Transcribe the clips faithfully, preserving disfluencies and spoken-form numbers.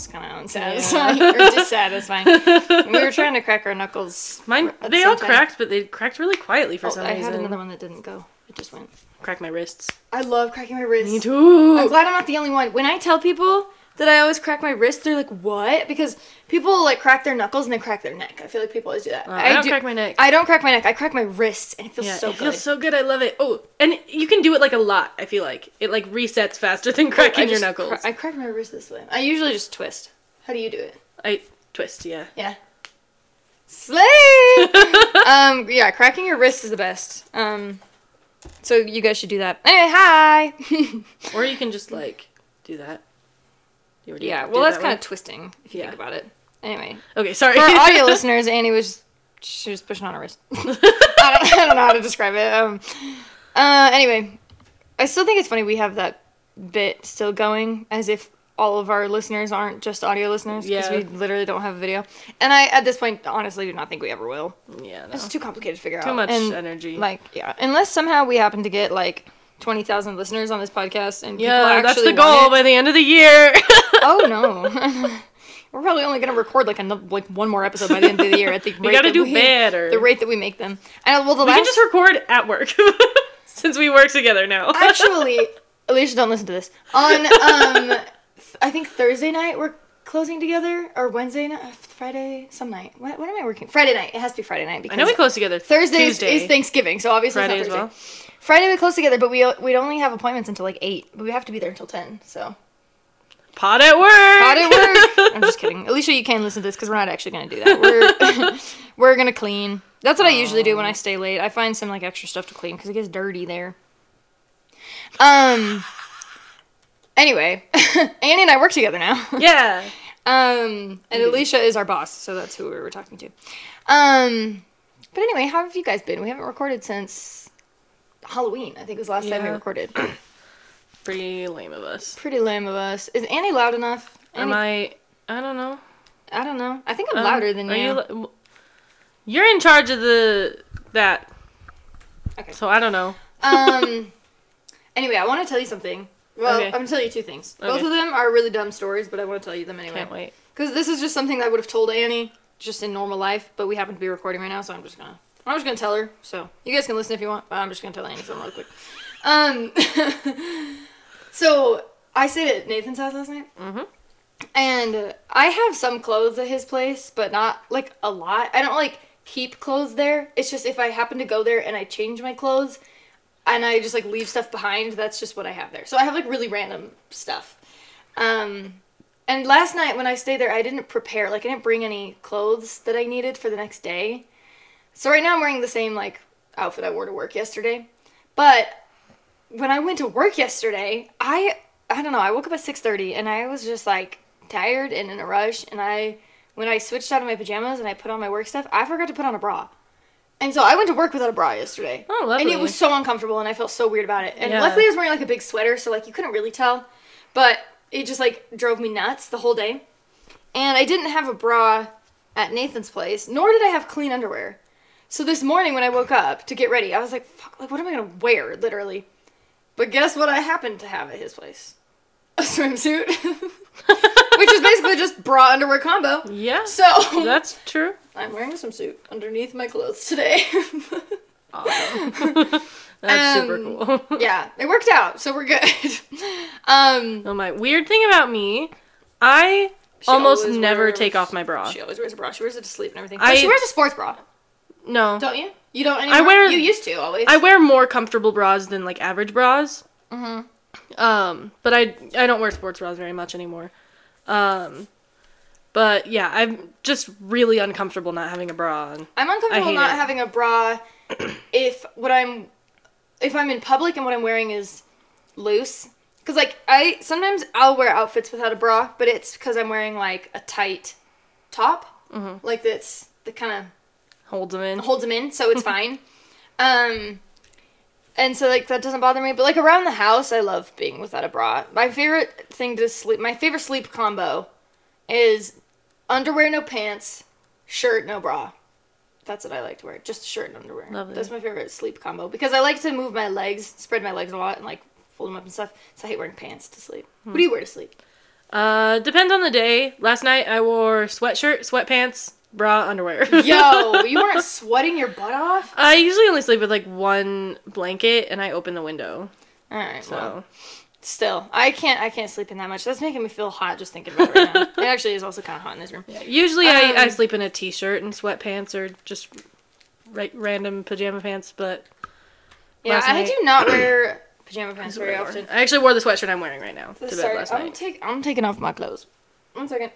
was kind of unsatisfying, yeah. or dissatisfying. We were trying to crack our knuckles. Mine, they all cracked, but they cracked really quietly for oh, some I reason. I had another one that didn't go. It just went. Crack my wrists. I love cracking my wrists. Me too. I'm glad I'm not the only one. When I tell people that I always crack my wrists, they're like, what? Because people like crack their knuckles and they crack their neck. I feel like people always do that. Uh, I, I don't do, crack my neck. I don't crack my neck. I crack my wrists, and it feels yeah, so it good. It feels so good. I love it. Oh, and you can do it like a lot, I feel like. It like resets faster than cracking oh, your knuckles. Cra- I crack my wrist this way. I usually just twist. How do you do it? I twist, yeah. Yeah. Slay! um, yeah, cracking your wrist is the best. Um, so you guys should do that. Anyway, hi! Or you can just like do that. Yeah, well, that's that kind way. Of twisting, if you yeah. think about it. Anyway. Okay, sorry. For audio listeners, Annie was, she was pushing on her wrist. I, don't, I don't know how to describe it. Um, uh, anyway, I still think it's funny we have that bit still going, as if all of our listeners aren't just audio listeners, because yeah. we literally don't have a video. And I, at this point, honestly do not think we ever will. Yeah, no. It's too complicated to figure too out. Too much and, energy. Like, yeah. Unless somehow we happen to get, like... twenty thousand listeners on this podcast, and yeah, people actually that's the goal it. By the end of the year. Oh no, we're probably only gonna record like another, like one more episode by the end of the year. At the we rate gotta that do we, better. The rate that we make them. And well, the we last... can just record at work since we work together now. Actually, Alicia, don't listen to this. On um, th- I think Thursday night we're closing together, or Wednesday night, Friday, some night. What? When am I working? Friday night. It has to be Friday night because I know we close together. Thursday is, is Thanksgiving, so obviously Friday it's not Thursday. As well. Friday we close together, but we we'd only have appointments until like eight, but we have to be there until ten. So, pot at work. Pot at work. I'm just kidding. Alicia, you can listen to this because we're not actually gonna do that. We're we're gonna clean. That's what oh. I usually do when I stay late. I find some like extra stuff to clean because it gets dirty there. Um. Anyway, Annie and I work together now. Yeah. Um. And Alicia is our boss, so that's who we were talking to. Um. But anyway, how have you guys been? We haven't recorded since. Halloween, I think was the last yeah. time we recorded. Pretty lame of us. Pretty lame of us. Is Annie loud enough? Annie? Am I... I don't know. I don't know. I think I'm um, louder than you. you. You're in charge of the... that. Okay. So I don't know. um. Anyway, I want to tell you something. Well, okay. I'm going to tell you two things. Okay. Both of them are really dumb stories, but I want to tell you them anyway. Can't wait. Because this is just something that I would have told Annie just in normal life, but we happen to be recording right now, so I'm just going to... I'm just going to tell her, so you guys can listen if you want, but I'm just going to tell Annie something real quick. Um, so, I stayed at Nathan's house last night, mm-hmm. and I have some clothes at his place, but not, like, a lot. I don't, like, keep clothes there. It's just if I happen to go there and I change my clothes, and I just, like, leave stuff behind, that's just what I have there. So, I have, like, really random stuff. Um... And last night when I stayed there, I didn't prepare. Like, I didn't bring any clothes that I needed for the next day. So right now I'm wearing the same, like, outfit I wore to work yesterday. But when I went to work yesterday, I, I don't know, I woke up at six thirty and I was just, like, tired and in a rush. And I, when I switched out of my pajamas and I put on my work stuff, I forgot to put on a bra. And so I went to work without a bra yesterday. Oh, lovely. And it was so uncomfortable and I felt so weird about it. And yeah. luckily I was wearing, like, a big sweater, so, like, you couldn't really tell. But it just, like, drove me nuts the whole day. And I didn't have a bra at Nathan's place, nor did I have clean underwear. So this morning when I woke up to get ready, I was like, fuck, like, what am I going to wear, literally? But guess what I happened to have at his place? A swimsuit. Which is basically just bra-underwear combo. Yeah, so that's true. I'm wearing a swimsuit underneath my clothes today. Awesome. That's um, super cool. Yeah, it worked out, so we're good. um, oh my, weird thing about me, I she almost never wears, take off my bra. She always wears a bra. She wears it to sleep and everything. I, she wears a sports bra. No. Don't you? You don't anymore? I wear, you used to, always. I wear more comfortable bras than, like, average bras. Mm-hmm. Um, but I, I don't wear sports bras very much anymore. Um, but, yeah, I'm just really uncomfortable not having a bra on. I'm uncomfortable not it. having a bra if what I'm, if I'm in public and what I'm wearing is loose. Because, like, I, sometimes I'll wear outfits without a bra, but it's because I'm wearing, like, a tight top. Mm-hmm. Like, that's the kind of... Holds them in. Holds them in, so it's fine. Um, and so, like, that doesn't bother me. But, like, around the house, I love being without a bra. My favorite thing to sleep, my favorite sleep combo is underwear, no pants, shirt, no bra. That's what I like to wear. Just a shirt and underwear. Lovely. That's my favorite sleep combo. Because I like to move my legs, spread my legs a lot, and, like, fold them up and stuff. So I hate wearing pants to sleep. Hmm. What do you wear to sleep? Uh, depends on the day. Last night I wore sweatshirt, sweatpants, bra, underwear. Yo, you weren't sweating your butt off? I usually only sleep with like one blanket and I open the window. All right, so. Well. Still, I can't I can't sleep in that much. That's making me feel hot just thinking about it right now. It actually is also kind of hot in this room. Yeah. Usually um, I, I sleep in a t-shirt and sweatpants or just ra- random pajama pants, but... Yeah, I night, do not wear pajama pants very often. I actually wore the sweatshirt I'm wearing right now to bed sorry, last night. I'm, take, I'm taking off my clothes. One second.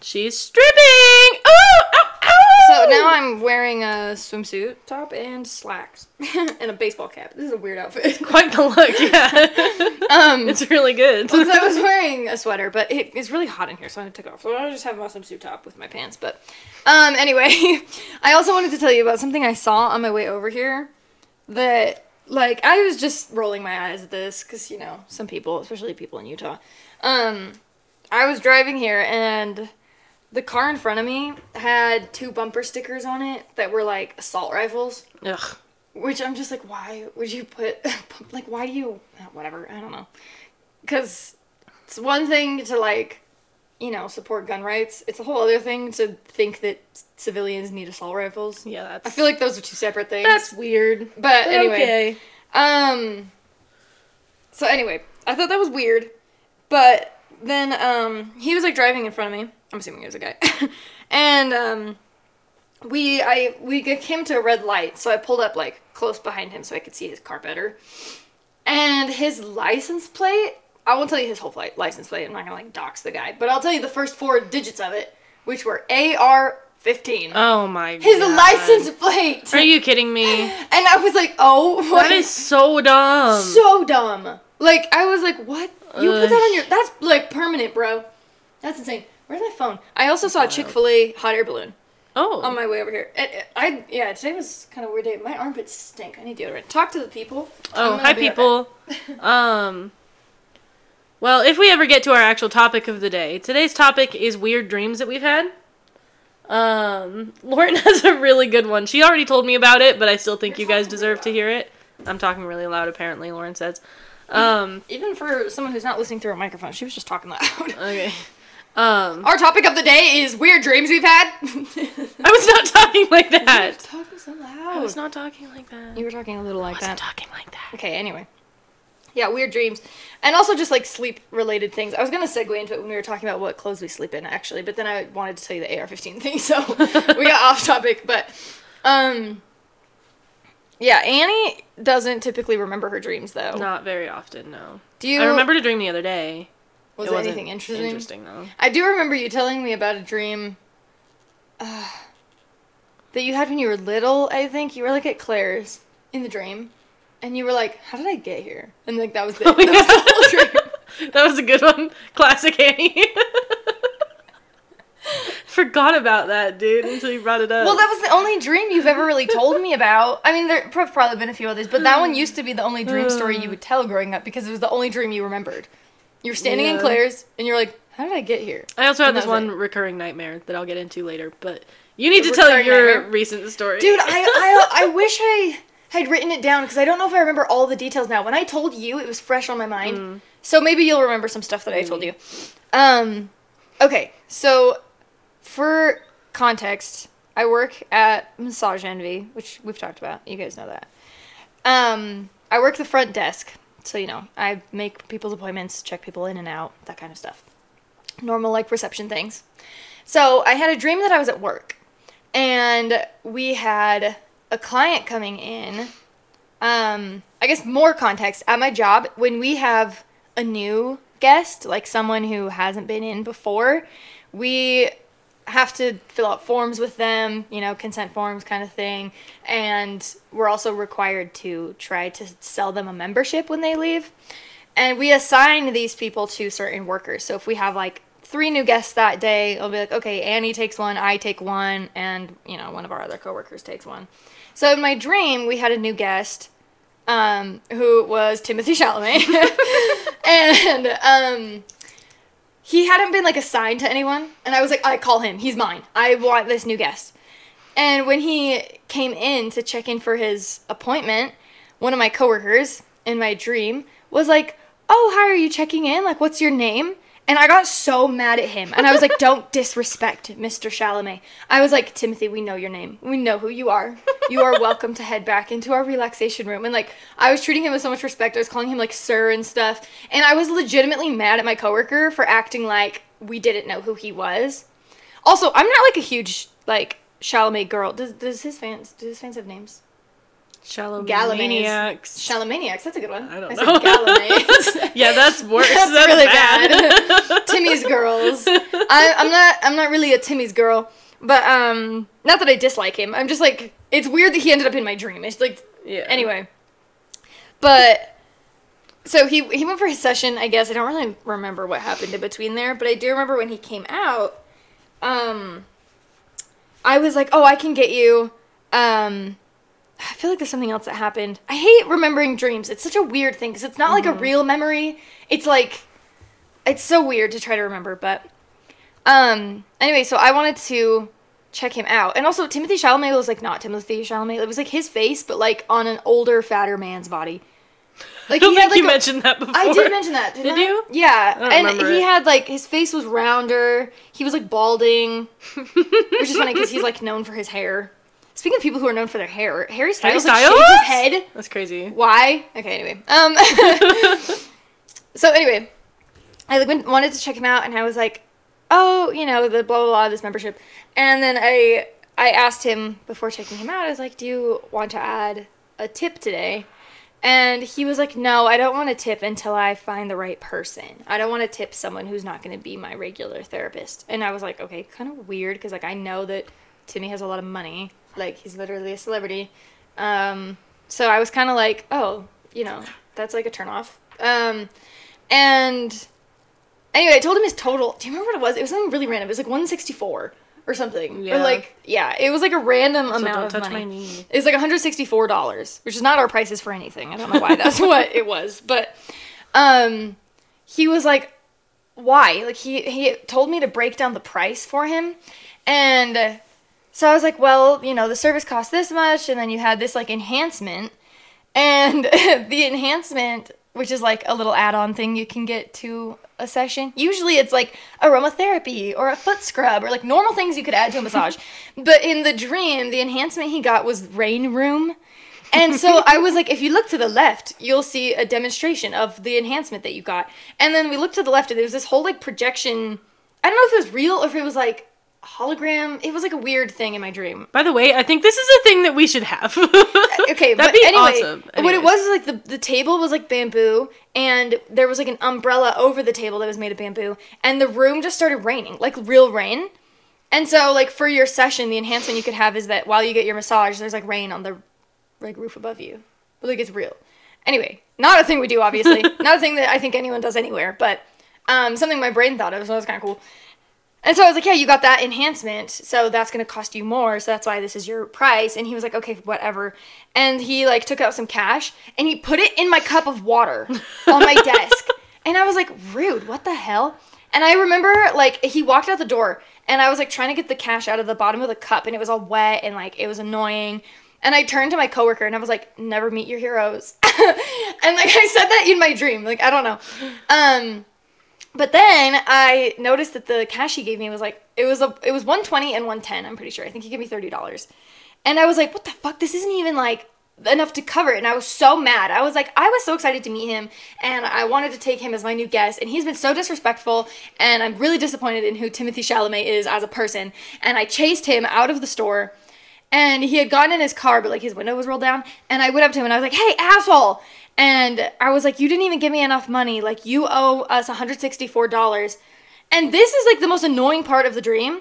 She's stripping! Oh! Ow! Ow! So now I'm wearing a swimsuit top and slacks and a baseball cap. This is a weird outfit. It's quite the look, yeah. um, it's really good. Because well, I was wearing a sweater, but it, it's really hot in here, so I took it off. So I just have my swimsuit top with my pants. But um, anyway, I also wanted to tell you about something I saw on my way over here that, like, I was just rolling my eyes at this because, you know, some people, especially people in Utah, um, I was driving here and... The car in front of me had two bumper stickers on it that were, like, assault rifles. Ugh. Which I'm just like, why would you put... Like, why do you... Whatever, I don't know. Because it's one thing to, like, you know, support gun rights. It's a whole other thing to think that civilians need assault rifles. Yeah, that's... I feel like those are two separate things. That's weird. But anyway. Okay. Um... So anyway, I thought that was weird. But then, um, he was, like, driving in front of me. I'm assuming it was a guy. and um, we I we came to a red light, so I pulled up like close behind him so I could see his car better. And his license plate, I won't tell you his whole flight, license plate, I'm not gonna like dox the guy, but I'll tell you the first four digits of it, which were A R fifteen. Oh my god. His license plate! Are you kidding me? And I was like, oh. What? That is so dumb. So dumb. Like, I was like, what? You Ugh. Put that on your, that's like permanent, bro. That's insane. Where's my phone? I also saw a Chick-fil-A hot air balloon. Oh. On my way over here. I, I yeah, today was kind of a weird day. My armpits stink. I need deodorant. Talk to the people. Oh, hi people. um, well, if we ever get to our actual topic of the day, today's topic is weird dreams that we've had. Um, Lauren has a really good one. She already told me about it, but I still think You're you guys deserve to hear it. I'm talking really loud, apparently, Lauren says. Um, Even for someone who's not listening through a microphone, she was just talking loud. Okay. Um, Our topic of the day is weird dreams we've had. I was not talking like that. You were talking so loud. I was not talking like that. You were talking a little like that. I wasn't that. talking like that. Okay, anyway. Yeah, weird dreams. And also just like sleep-related things. I was going to segue into it when we were talking about what clothes we sleep in, actually. But then I wanted to tell you the A R fifteen thing, so we got off topic. But, um, yeah, Annie doesn't typically remember her dreams, though. Not very often, no. Do you? I remembered a dream the other day. Was it there anything interesting? Interesting, though. I do remember you telling me about a dream uh, that you had when you were little, I think. You were, like, at Claire's in the dream, and you were like, how did I get here? And, like, that was the, oh, that yeah. was the whole dream. That was a good one. Classic Annie. Forgot about that, dude, until you brought it up. Well, that was the only dream you've ever really told me about. I mean, there have probably been a few others, but that one used to be the only dream story you would tell growing up because it was the only dream you remembered. You're standing yeah. in Claire's, and you're like, how did I get here? I also and had this one it. recurring nightmare that I'll get into later, but you need the to tell your nightmare. recent story. Dude, I, I I wish I had written it down, because I don't know if I remember all the details now. When I told you, it was fresh on my mind, mm. so maybe you'll remember some stuff that maybe. I told you. Um, okay, so for context, I work at Massage Envy, which we've talked about. You guys know that. Um, I work the front desk. So, you know, I make people's appointments, check people in and out, that kind of stuff. Normal, like, reception things. So, I had a dream that I was at work. And we had a client coming in. Um, I guess more context. At my job, when we have a new guest, like someone who hasn't been in before, we have to fill out forms with them, you know, consent forms kind of thing, and we're also required to try to sell them a membership when they leave, and we assign these people to certain workers. So if we have, like, three new guests that day, it'll be like, okay, Annie takes one, I take one, and, you know, one of our other coworkers takes one. So in my dream, we had a new guest, um, who was Timothée Chalamet, and, um... he hadn't been, like, assigned to anyone, and I was like, I call him. He's mine. I want this new guest. And when he came in to check in for his appointment, one of my coworkers in my dream was like, oh, how are you checking in? Like, what's your name? And I got so mad at him. And I was like, don't disrespect Mister Chalamet. I was like, Timothy, we know your name. We know who you are. You are welcome to head back into our relaxation room. And, like, I was treating him with so much respect. I was calling him, like, sir and stuff. And I was legitimately mad at my coworker for acting like we didn't know who he was. Also, I'm not, like, a huge, like, Chalamet girl. Does does his fans, do his fans have names? Chalamaniacs. Chalamaniacs, that's a good one. I don't I know. Said yeah, that's worse. That's, that's really bad. bad. Timmy's girls. I, I'm not. I'm not really a Timmy's girl, but um, not that I dislike him. I'm just like, it's weird that he ended up in my dream. It's like, yeah. Anyway, but so he he went for his session. I guess I don't really remember what happened in between there, but I do remember when he came out. Um, I was like, oh, I can get you. Um. I feel like there's something else that happened. I hate remembering dreams. It's such a weird thing because it's not like mm-hmm. a real memory. It's like, it's so weird to try to remember. But um, anyway, so I wanted to check him out. And also Timothée Chalamet was like, not Timothée Chalamet. It was like his face, but like on an older, fatter man's body. Like, I don't he think had, like, you a, mentioned that before. I did mention that. Didn't did I? you? Yeah. I don't and he it. had like, his face was rounder. He was like balding, which is funny because he's like known for his hair. Speaking of people who are known for their hair, Harry Styles, Harry Styles? Like, shaved his head. That's crazy. Why? Okay, anyway. Um. so anyway, I like went, wanted to check him out, and I was like, oh, you know, the blah, blah, blah, this membership. And then I I asked him before checking him out, I was like, do you want to add a tip today? And he was like, no, I don't want to tip until I find the right person. I don't want to tip someone who's not going to be my regular therapist. And I was like, okay, kind of weird, because like I know that Timmy has a lot of money. Like, he's literally a celebrity. Um, so I was kind of like, oh, you know, that's like a turnoff. Um, and anyway, I told him his total. Do you remember what it was? It was something really random. It was like one sixty-four or something. Yeah. Or like, yeah, it was like a random so amount don't of touch money. My knee. It was like one hundred sixty-four dollars, which is not our prices for anything. I don't know why that's what it was. But um, he was like, why? Like, he, he told me to break down the price for him. And so I was like, well, you know, the service cost this much, and then you had this, like, enhancement. And the enhancement, which is, like, a little add-on thing you can get to a session. Usually it's, like, aromatherapy or a foot scrub or, like, normal things you could add to a massage. But in the dream, the enhancement he got was rain room. And so I was like, if you look to the left, you'll see a demonstration of the enhancement that you got. And then we looked to the left, and there was this whole, like, projection. I don't know if it was real or if it was, like, hologram. It was like a weird thing in my dream. By the way, I think this is a thing that we should have. Okay, that'd but be anyway, awesome. Anyways. What it was is like the, the table was like bamboo, and there was like an umbrella over the table that was made of bamboo, and the room just started raining, like real rain. And so like for your session, the enhancement you could have is that while you get your massage, there's like rain on the like roof above you. But like it's real. Anyway, not a thing we do, obviously. Not a thing that I think anyone does anywhere, but um, something my brain thought of, so that was kind of cool. And so I was like, yeah, you got that enhancement, so that's going to cost you more, so that's why this is your price. And he was like, okay, whatever. And he, like, took out some cash, and he put it in my cup of water on my desk. And I was like, rude, what the hell? And I remember, like, he walked out the door, and I was, like, trying to get the cash out of the bottom of the cup, and it was all wet, and, like, it was annoying. And I turned to my coworker, and I was like, never meet your heroes. And, like, I said that in my dream. Like, I don't know. Um... But then I noticed that the cash he gave me was like, it was a, it was one twenty and one ten, I'm pretty sure. I think he gave me thirty dollars. And I was like, what the fuck? This isn't even like enough to cover it. And I was so mad. I was like, I was so excited to meet him, and I wanted to take him as my new guest. And he's been so disrespectful, and I'm really disappointed in who Timothée Chalamet is as a person. And I chased him out of the store, and he had gotten in his car, but like his window was rolled down. And I went up to him and I was like, hey, asshole. And I was like, you didn't even give me enough money. Like, you owe us one hundred sixty-four dollars. And this is, like, the most annoying part of the dream.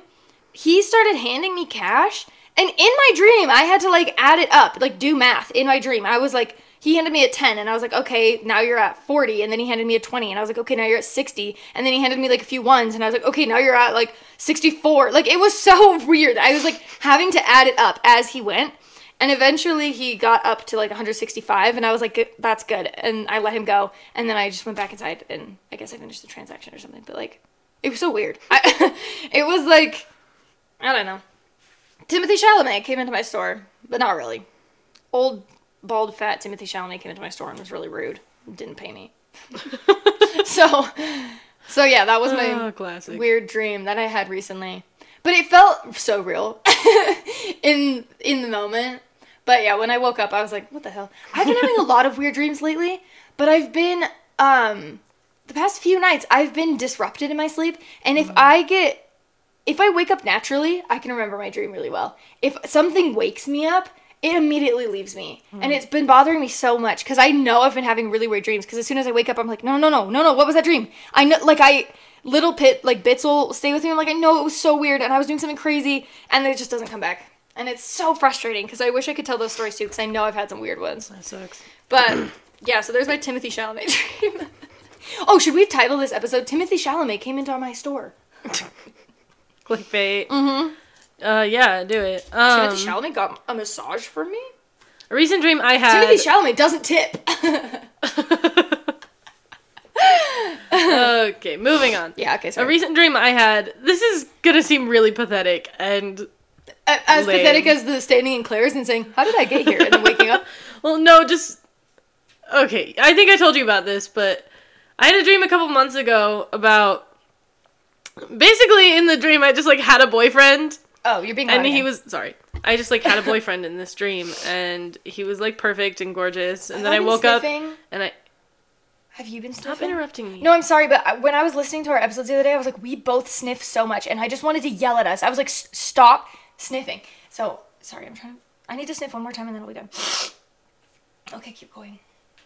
He started handing me cash. And in my dream, I had to, like, add it up. Like, do math in my dream. I was like, he handed me a ten. And I was like, okay, now you're at forty. And then he handed me a twenty. And I was like, okay, now you're at sixty. And then he handed me, like, a few ones. And I was like, okay, now you're at, like, sixty-four. Like, it was so weird. I was, like, having to add it up as he went. And eventually he got up to like one hundred sixty-five, and I was like, that's good. And I let him go. And then I just went back inside, and I guess I finished the transaction or something. But like, it was so weird. I, it was like, I don't know. Timothée Chalamet came into my store, but not really. Old, bald, fat Timothée Chalamet came into my store and was really rude. Didn't pay me. So So yeah, that was my oh, classic. weird dream that I had recently. But it felt so real in in the moment. But yeah, when I woke up, I was like, what the hell? I've been having a lot of weird dreams lately, but I've been, um, the past few nights, I've been disrupted in my sleep. And if mm. I get, if I wake up naturally, I can remember my dream really well. If something wakes me up, it immediately leaves me. Mm. And it's been bothering me so much because I know I've been having really weird dreams because as soon as I wake up, I'm like, no, no, no, no, no, what was that dream? I know, like I... little pit like bits will stay with me. I'm like, I know it was so weird and I was doing something crazy and it just doesn't come back, and it's so frustrating because I wish I could tell those stories too because I know I've had some weird ones. That sucks. But yeah, so there's my Timothée Chalamet dream. Oh, should we title this episode Timothée Chalamet came into my store? Clickbait. Mm-hmm. Uh, yeah, do it. Um, Timothée Chalamet got a massage from me. A recent dream I had. Timothée Chalamet doesn't tip. Okay, moving on. Yeah, okay, sorry. A recent dream I had, this is gonna seem really pathetic and As lame. pathetic as the standing in Claire's and saying, how did I get here? And then waking up. Well, no, just... Okay, I think I told you about this, but I had a dream a couple months ago about... Basically, in the dream, I just, like, had a boyfriend. Oh, you're being loud. And he again. was... Sorry. I just, like, had a boyfriend in this dream, and he was, like, perfect and gorgeous. And I then I woke sniffing. up, and I... Have you been sniffing? Stop interrupting me. No, I'm sorry, but when I was listening to our episodes the other day, I was like, we both sniff so much, and I just wanted to yell at us. I was like, stop sniffing. So, sorry, I'm trying to... I need to sniff one more time, and then we'll be done. Okay, keep going.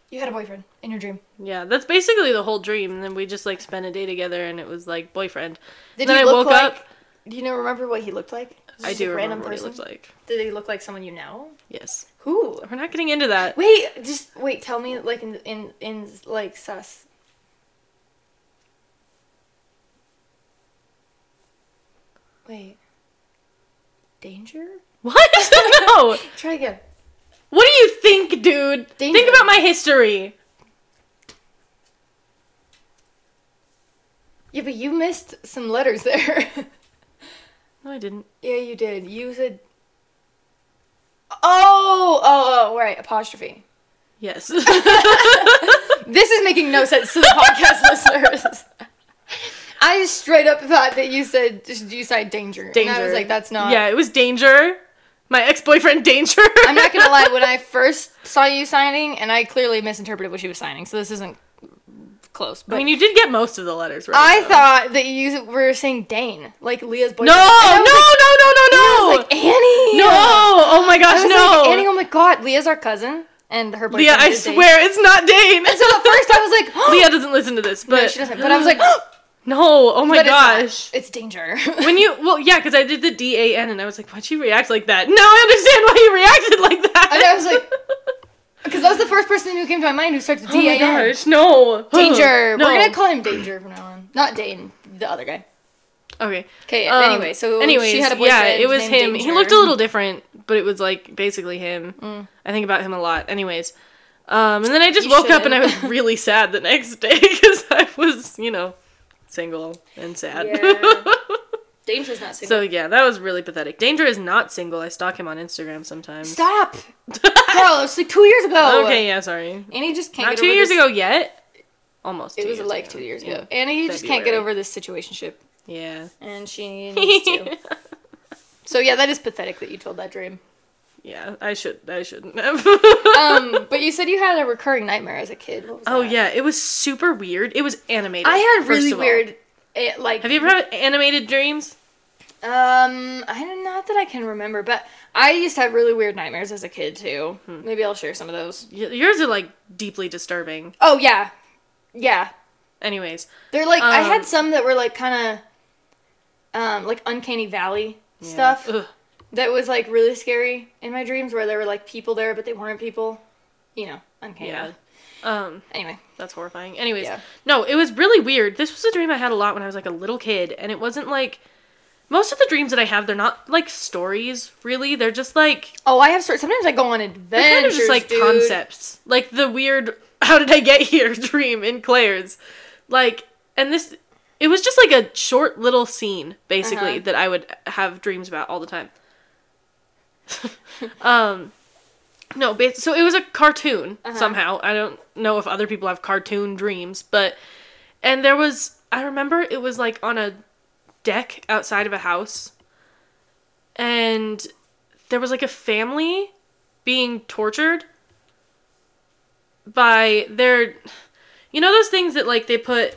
You had a boyfriend in your dream. Yeah, that's basically the whole dream, and then we just, like, spent a day together, and it was, like, boyfriend. Did he look like... Then I woke up... Do you know, remember what he looked like? I do remember what he looked like. Did he look like someone you know? Yes. Who? We're not getting into that. Wait, just wait. Tell me, like in in in like sus. Wait. Danger? What? No. Try again. What do you think, dude? Danger. Think about my history. Yeah, but you missed some letters there. No, I didn't. Yeah, you did. You said... Oh! Oh, oh, right. Apostrophe. Yes. This is making no sense to the podcast listeners. I straight up thought that you said, you said danger. Danger. And I was like, that's not... Yeah, it was danger. My ex-boyfriend, danger. I'm not gonna lie. When I first saw you signing, and I clearly misinterpreted what she was signing, so this isn't... Close, but I mean, you did get most of the letters right. I though. thought that you were saying Dane, like Leah's boyfriend. No, no, like, no, no, no, no. I was like, Annie. No, oh my gosh, I was no. Like, Annie, oh my god, Leah's our cousin, and her boyfriend. Yeah, I is swear Dane. It's not Dane. And so at first I was like, oh. Leah doesn't listen to this, but no, she doesn't. But I was like, oh. No, oh my but gosh, it's, it's danger. When you, well, yeah, because I did the D A N, and I was like, why'd she react like that? Now I understand why you reacted like that. And I was like. Because that was the first person who came to my mind who started D A N. Oh my gosh, no. Danger. No. We're going to call him Danger from now on. Not Dane, the other guy. Okay. Okay, um, anyway, so anyways, she had a boyfriend. Yeah, it was him. Danger. He looked a little different, but it was, like, basically him. Mm. I think about him a lot. Anyways. Um, and then I just you woke shouldn't. up and I was really sad the next day because I was, you know, single and sad. Yeah. Danger's not single. So, yeah, that was really pathetic. Danger is not single. I stalk him on Instagram sometimes. Stop! Girl, it's like two years ago. Okay, yeah, sorry. Annie just can't not get over Not two years this... ago yet. Almost two It was years like ago. two years ago. Yeah. Annie February. just can't get over this situationship. Yeah. And she needs to. So, yeah, that is pathetic that you told that dream. Yeah, I, should, I shouldn't have. um, but you said you had a recurring nightmare as a kid. What was oh, that? yeah. It was super weird. It was animated. I had really weird... It, like, have you ever had animated dreams? Um, I don't not that I can remember, but I used to have really weird nightmares as a kid too. Hmm. Maybe I'll share some of those. Y- yours are like deeply disturbing. Oh yeah, yeah. Anyways, they're like um, I had some that were like kind of, um, like Uncanny Valley yeah. stuff Ugh. that was like really scary in my dreams where there were like people there but they weren't people, you know, Uncanny yeah. Valley. Um, anyway. That's horrifying. Anyways. Yeah. No, it was really weird. This was a dream I had a lot when I was, like, a little kid. And it wasn't, like... Most of the dreams that I have, they're not, like, stories, really. They're just, like... Oh, I have stories. Sometimes I go on adventures, they're kind of just, like, dude. concepts. Like, the weird, how did I get here dream in Claire's. Like, and this... It was just, like, a short little scene, basically, uh-huh. that I would have dreams about all the time. um... No, so it was a cartoon, uh-huh. somehow. I don't know if other people have cartoon dreams, but... And there was... I remember it was like on a deck outside of a house, and there was like a family being tortured by their, you know, those things that like they put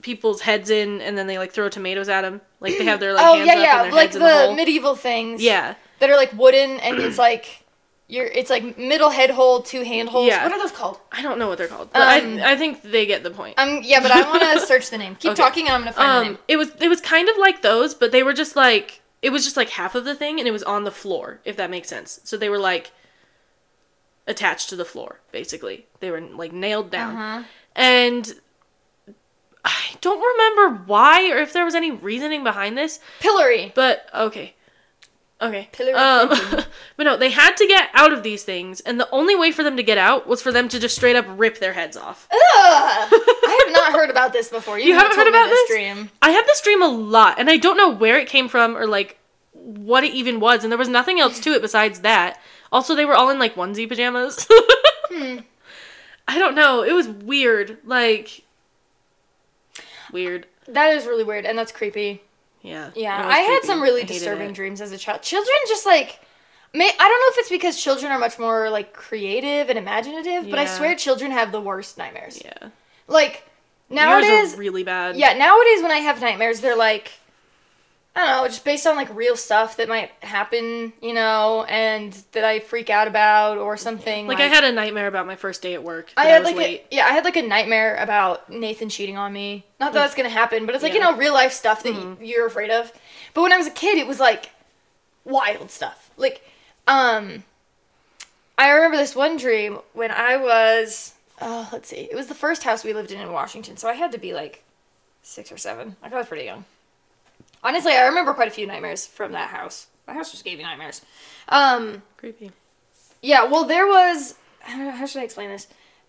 people's heads in and then they like throw tomatoes at them, like they have their like oh, hands yeah, up yeah. and their like heads in the hole. Like the medieval things. Yeah. That are like wooden and it's like you're it's like middle head hole, two hand holes. Yeah. What are those called? I don't know what they're called. But um, I I think they get the point. Um yeah, but I want to search the name. Keep okay. talking and I'm going to find um, the name. It was it was kind of like those, but they were just like it was just like half of the thing and it was on the floor, if that makes sense. So they were like attached to the floor, basically. They were like nailed down. Uh-huh. And I don't remember why or if there was any reasoning behind this. Pillory. But, okay. Okay. Pillory. Um, but no, they had to get out of these things, and the only way for them to get out was for them to just straight up rip their heads off. Ugh! I have not heard about this before. You, you haven't heard about this? Dream. I have this dream a lot, and I don't know where it came from or, like, what it even was, and there was nothing else to it besides that. Also, they were all in, like, onesie pajamas. hmm. I don't know. It was weird. Like... Weird. That is really weird, and that's creepy. Yeah. Yeah. I had creepy. some really disturbing it. dreams as a child. Children just, like... May, I don't know if it's because children are much more, like, creative and imaginative, yeah. but I swear children have the worst nightmares. Yeah. Like, nowadays... Yours are really bad. Yeah, nowadays when I have nightmares, they're, like... I don't know, just based on, like, real stuff that might happen, you know, and that I freak out about or something. Like, like I had a nightmare about my first day at work. I had, I was like, late. A, yeah, I had, like, a nightmare about Nathan cheating on me. Not that that's going to happen, but it's, like, yeah. you know, real-life stuff that mm-hmm. you're afraid of. But when I was a kid, it was, like, wild stuff. Like, um, I remember this one dream when I was, oh, let's see, it was the first house we lived in in Washington, so I had to be, like, six or seven. Like, I was pretty young. Honestly, I remember quite a few nightmares from that house. My house just gave me nightmares. Um, Creepy. Yeah, well, there was... I don't know, how should I explain this?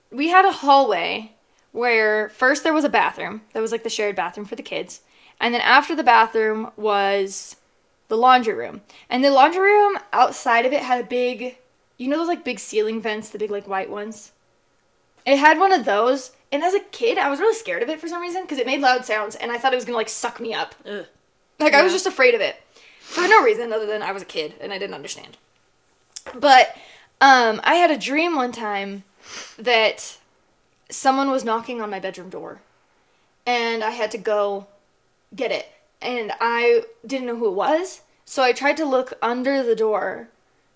We had a hallway where first there was a bathroom. That was, like, the shared bathroom for the kids. And then after the bathroom was the laundry room. And the laundry room, outside of it, had a big... You know those, like, big ceiling vents? The big, like, white ones? It had one of those. And as a kid, I was really scared of it for some reason. Because it made loud sounds. And I thought it was going to, like, suck me up. Ugh. Like, yeah. I was just afraid of it for no reason other than I was a kid and I didn't understand. But um, I had a dream one time that someone was knocking on my bedroom door and I had to go get it. And I didn't know who it was, so I tried to look under the door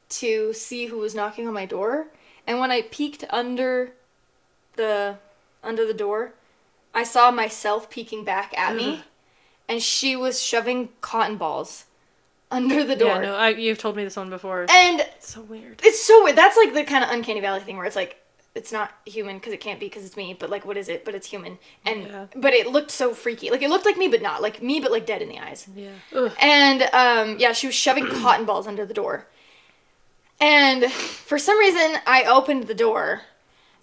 to see who was knocking on my door. And when I peeked under the under the door, I saw myself peeking back at mm. me. And she was shoving cotton balls under the door. Yeah, no, I, you've told me this one before. And... It's so weird. It's so weird. That's, like, the kind of Uncanny Valley thing where it's, like, it's not human because it can't be because it's me. But, like, what is it? But it's human. And yeah. But it looked so freaky. Like, it looked like me, but not. Like, me, but, like, dead in the eyes. Yeah. Ugh. And, um, yeah, she was shoving cotton balls under the door. And for some reason, I opened the door.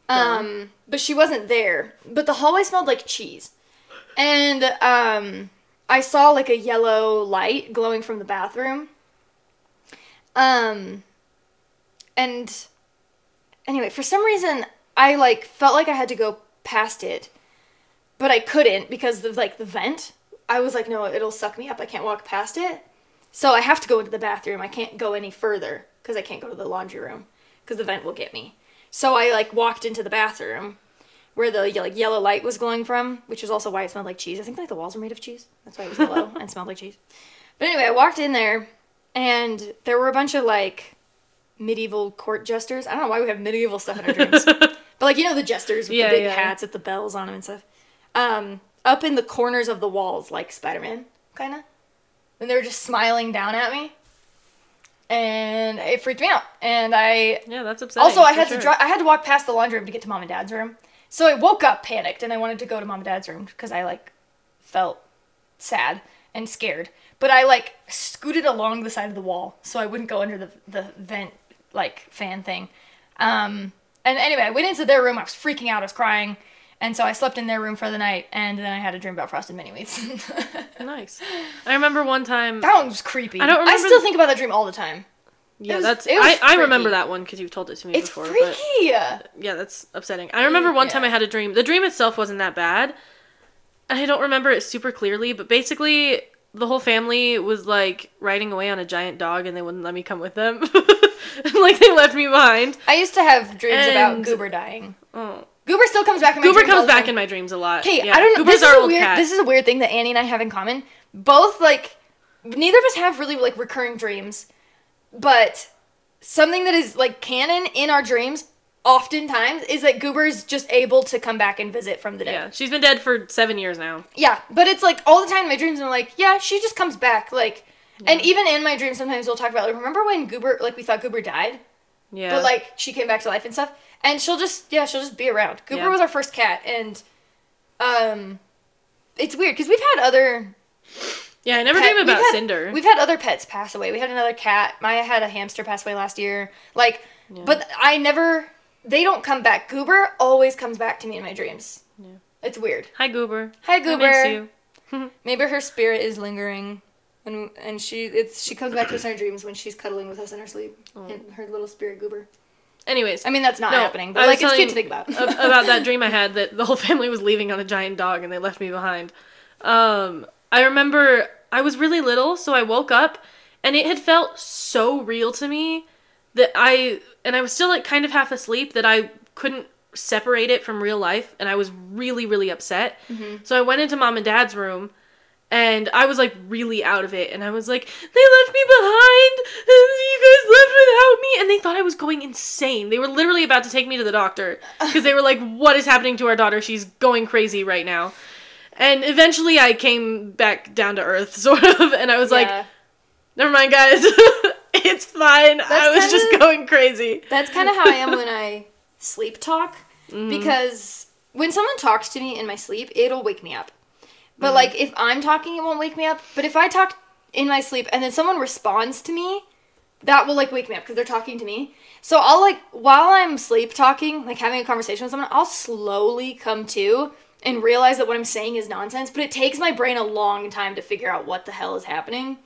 Um, yeah. But she wasn't there. But the hallway smelled like cheese. And, um... I saw, like, a yellow light glowing from the bathroom. Um, and anyway, for some reason, I, like, felt like I had to go past it, but I couldn't because of, like, the vent. I was like, no, it'll suck me up. I can't walk past it. So I have to go into the bathroom. I can't go any further because I can't go to the laundry room because the vent will get me. So I, like, walked into the bathroom where the like yellow light was glowing from, which was also why it smelled like cheese. I think like the walls were made of cheese. That's why it was yellow and smelled like cheese. But anyway, I walked in there, and there were a bunch of like medieval court jesters. I don't know why we have medieval stuff in our dreams, but like you know the jesters with yeah, the big yeah. hats with the bells on them and stuff. Um, up in the corners of the walls, like Spider-Man, kind of. And they were just smiling down at me, and it freaked me out. And I yeah, that's upsetting. Also, I had sure. to dri- I had to walk past the laundry room to get to mom and dad's room. So I woke up panicked, and I wanted to go to mom and dad's room because I, like, felt sad and scared. But I, like, scooted along the side of the wall so I wouldn't go under the the vent, like, fan thing. Um, and anyway, I went into their room. I was freaking out. I was crying. And so I slept in their room for the night, and then I had a dream about frosted mini wheats. Nice. I remember one time... That one was creepy. I don't remember... I still th- think about that dream all the time. Yeah, was, that's I, I remember that one because you've told it to me it's before. It's freaky. But yeah, that's upsetting. I remember one yeah. time I had a dream. The dream itself wasn't that bad. I don't remember it super clearly, but basically the whole family was like riding away on a giant dog and they wouldn't let me come with them. And, like, they left me behind. I used to have dreams and... about Goober dying. Oh. Goober still comes back in my Goober dreams. Goober comes back in my dreams a lot. Okay, yeah. I don't know. Goober's this our old weird, cat. This is a weird thing that Annie and I have in common. Both, like, neither of us have really, like, recurring dreams. But something that is, like, canon in our dreams oftentimes is that Goober's just able to come back and visit from the dead. Yeah, she's been dead for seven years now. Yeah, but it's, like, all the time in my dreams, I'm like, yeah, she just comes back, like... Yeah. And even in my dreams, sometimes we'll talk about, like, remember when Goober, like, we thought Goober died? Yeah. But, like, she came back to life and stuff. And she'll just, yeah, she'll just be around. Goober yeah. was our first cat, and, um, it's weird, because we've had other... Yeah, I never pet, dream about we've had, Cinder. We've had other pets pass away. We had another cat. Maya had a hamster pass away last year. Like, yeah. but I never, they don't come back. Goober always comes back to me in my dreams. Yeah. It's weird. Hi, Goober. Hi, Goober. I miss you. Maybe her spirit is lingering. And, and she it's she comes back to us in our dreams when she's cuddling with us in her sleep. Oh. And her little spirit Goober. Anyways. I mean, that's not no, happening, but, like, it's cute to think about. About that dream I had that the whole family was leaving on a giant dog and they left me behind. Um, I remember I was really little, so I woke up, and it had felt so real to me that I... And I was still, like, kind of half asleep that I couldn't separate it from real life, and I was really, really upset. Mm-hmm. So I went into Mom and Dad's room, and I was, like, really out of it. And I was like, they left me behind. You guys left without me. And they thought I was going insane. They were literally about to take me to the doctor. Because they were like, what is happening to our daughter? She's going crazy right now. And eventually I came back down to earth, sort of. And I was yeah. like, never mind, guys. It's fine. That's I was kinda, just going crazy. That's kind of how I am when I sleep talk. Mm. Because when someone talks to me in my sleep, it'll wake me up. But, mm-hmm. like, if I'm talking, it won't wake me up. But if I talk in my sleep and then someone responds to me, that will, like, wake me up because they're talking to me. So I'll, like, while I'm sleep talking, like, having a conversation with someone, I'll slowly come to and realize that what I'm saying is nonsense. But it takes my brain a long time to figure out what the hell is happening.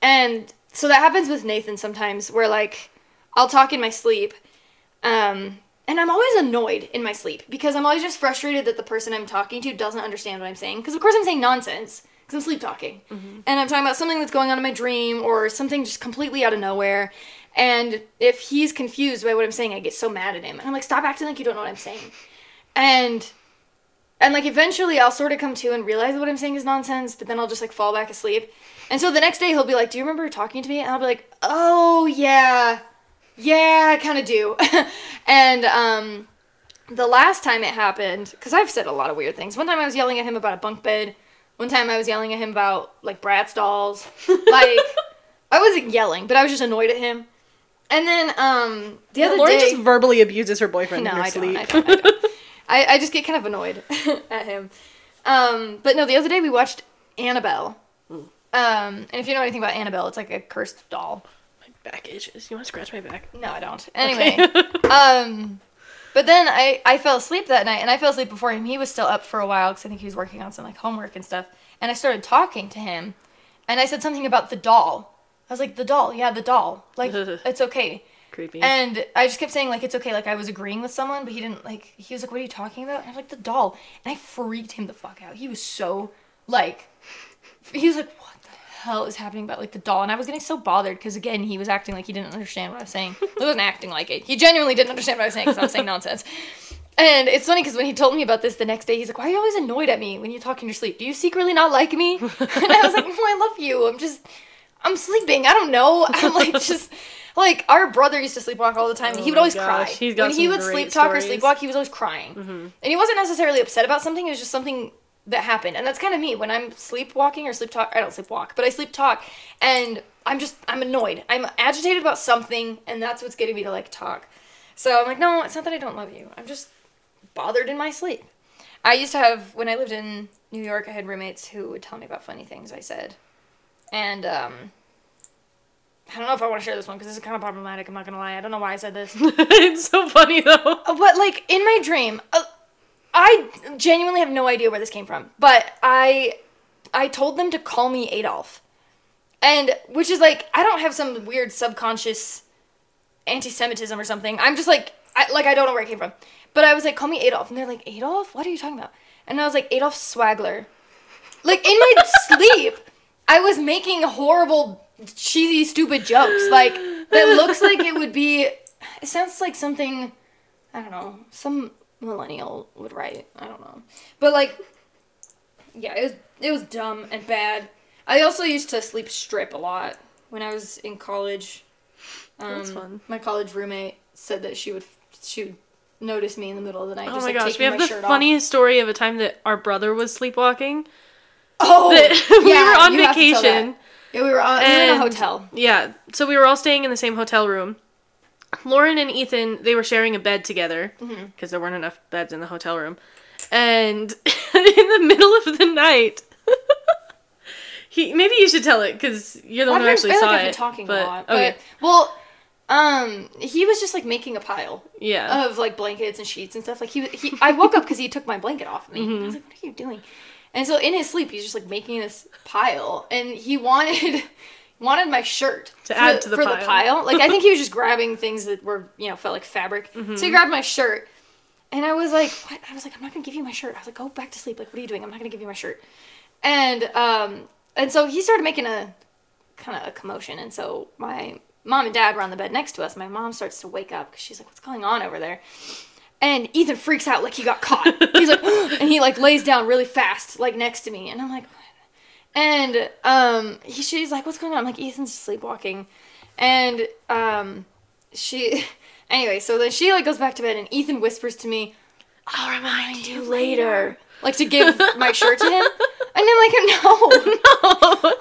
And so that happens with Nathan sometimes where, like, I'll talk in my sleep. Um, and I'm always annoyed in my sleep because I'm always just frustrated that the person I'm talking to doesn't understand what I'm saying. Because, of course, I'm saying nonsense because I'm sleep talking. Mm-hmm. And I'm talking about something that's going on in my dream or something just completely out of nowhere. And if he's confused by what I'm saying, I get so mad at him. And I'm like, stop acting like you don't know what I'm saying. And, and like, eventually I'll sort of come to and realize that what I'm saying is nonsense, but then I'll just, like, fall back asleep. And so the next day he'll be like, do you remember talking to me? And I'll be like, oh, yeah. Yeah, I kind of do. And um, the last time it happened, because I've said a lot of weird things. One time I was yelling at him about a bunk bed. One time I was yelling at him about, like, Bratz dolls. Like, I wasn't yelling, but I was just annoyed at him. And then um, the yeah, other Lauren day... Lauren just verbally abuses her boyfriend no, in her I sleep. Don't, I, don't, I, don't. I, I just get kind of annoyed at him. Um, but no, the other day we watched Annabelle. Mm. Um, and if you know anything about Annabelle, it's like a cursed doll. Back itches. You want to scratch my back? No, I don't. Anyway. Okay. um, but then I, I fell asleep that night, and I fell asleep before him. He was still up for a while, because I think he was working on some, like, homework and stuff. And I started talking to him, and I said something about the doll. I was like, the doll. Yeah, the doll. Like, it's okay. Creepy. And I just kept saying, like, it's okay. Like, I was agreeing with someone, but he didn't, like, he was like, what are you talking about? And I was like, the doll. And I freaked him the fuck out. He was so, like, he was like, what? Hell is happening about, like, the doll, and I was getting so bothered because, again, he was acting like he didn't understand what I was saying. He wasn't acting like it. He genuinely didn't understand what I was saying because I was saying nonsense. And it's funny because when he told me about this the next day, he's like, why are you always annoyed at me when you talk in your sleep? Do you secretly not like me? And I was like, no, I love you. I'm just, I'm sleeping. I don't know. I'm like, just, like, our brother used to sleepwalk all the time. Oh, he would always gosh. cry. He's got when he would sleep talk or sleepwalk, he was always crying. Mm-hmm. And he wasn't necessarily upset about something. It was just something that happened. And that's kind of me when I'm sleepwalking or sleep talk. I don't sleepwalk, but I sleep talk, and I'm just, I'm annoyed. I'm agitated about something, and that's what's getting me to, like, talk. So I'm like, no, it's not that I don't love you. I'm just bothered in my sleep. I used to have, when I lived in New York, I had roommates who would tell me about funny things I said. And um, I don't know if I want to share this one because this is kind of problematic. I'm not going to lie. I don't know why I said this. It's so funny though. But, like, in my dream, uh, I genuinely have no idea where this came from, but I I told them to call me Adolf, and which is, like, I don't have some weird subconscious anti-Semitism or something. I'm just, like, I, like, I don't know where it came from, But I was like, call me Adolf. And they're like, Adolf? What are you talking about? And I was like, Adolf Swagler. Like, in my sleep, I was making horrible, cheesy, stupid jokes. Like, that looks like it would be, it sounds like something, I don't know, some millennial would write. I don't know. But, like, yeah, it was, it was dumb and bad. I also used to sleep strip a lot when I was in college. Um, That's fun. My college roommate said that she would, she would notice me in the middle of the night. Oh just, my like, gosh, we have the funniest off. story of a time that our brother was sleepwalking. Oh, that we yeah, were on you vacation. Have to tell that. Yeah, we were on, and, we were in a hotel. Yeah, so we were all staying in the same hotel room. Lauren and Ethan, they were sharing a bed together because mm-hmm. there weren't enough beds in the hotel room. And in the middle of the night, he maybe you should tell it because you're the well, one who actually saw like it. I've been talking but, a lot. But, okay. Well, um, he was just like making a pile. Yeah. Of like blankets and sheets and stuff. Like he, he I woke up because he took my blanket off of me. Mm-hmm. I was like, "What are you doing?" And so in his sleep, he's just like making this pile, and he wanted wanted my shirt to for, add to the, for pile. the pile. Like I think he was just grabbing things that were you know felt like fabric. Mm-hmm. So he grabbed my shirt, and I was like, "What?" I was like, "I'm not gonna give you my shirt." I was like, "Go back to sleep." Like, what are you doing? I'm not gonna give you my shirt. And um, and so he started making a kind of a commotion, and so my mom and dad were on the bed next to us. My mom starts to wake up because she's like, "What's going on over there?" And Ethan freaks out like he got caught. He's like, and he like lays down really fast, like next to me. And I'm like, what? And um, he, she's like, what's going on? I'm like, Ethan's sleepwalking. And um, she, anyway, so then she like goes back to bed and Ethan whispers to me, I'll remind you later. Like to give my shirt to him. And I'm like, no. No.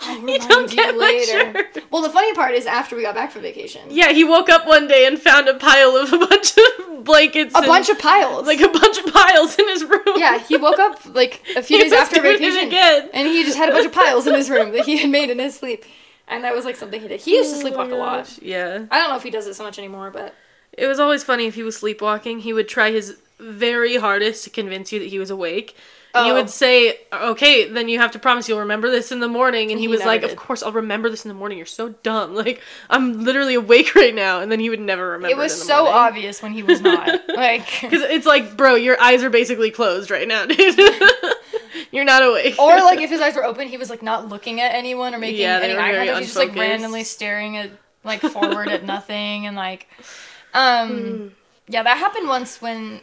I'll remind you don't get you later. My shirt. Well, the funny part is after we got back from vacation. Yeah, he woke up one day and found a pile of a bunch of blankets. A and, bunch of piles. Like a bunch of piles in his room. Yeah, he woke up like a few he days after vacation. Again. And he just had a bunch of piles in his room that he had made in his sleep. And that was like something he did. He used oh to sleepwalk a lot. Yeah. I don't know if he does it so much anymore, but. It was always funny if he was sleepwalking. He would try his very hardest to convince you that he was awake. Oh. You would say, okay, then you have to promise you'll remember this in the morning. And he, he was like, did. Of course, I'll remember this in the morning. You're so dumb. Like, I'm literally awake right now. And then he would never remember it in the morning. It was so obvious when he was not. Like, because it's like, bro, your eyes are basically closed right now, dude. You're not awake. Or, like, if his eyes were open, he was, like, not looking at anyone or making yeah, any eye contact. Unfocused. He's just, like, randomly staring at, like, forward at nothing. And, like, um, mm. yeah, that happened once when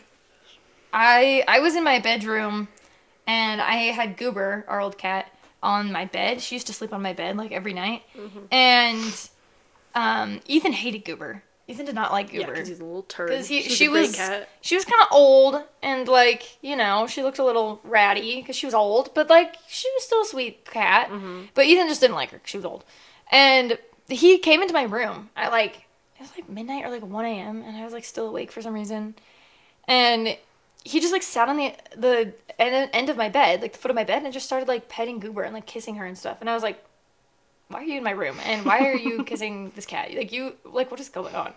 I I was in my bedroom. And I had Goober, our old cat, on my bed. She used to sleep on my bed, like, every night. Mm-hmm. And um, Ethan hated Goober. Ethan did not like Goober. Yeah, because he's a little turd. Because she, she was, she was kind of old, and, like, you know, she looked a little ratty because she was old. But, like, she was still a sweet cat. Mm-hmm. But Ethan just didn't like her because she was old. And he came into my room at, like, it was, like, midnight or, like, one a.m. And I was, like, still awake for some reason. And he just, like, sat on the the end of my bed, like, the foot of my bed, and just started, like, petting Goober and, like, kissing her and stuff. And I was like, why are you in my room? And why are you kissing this cat? Like, you, like, what is going on?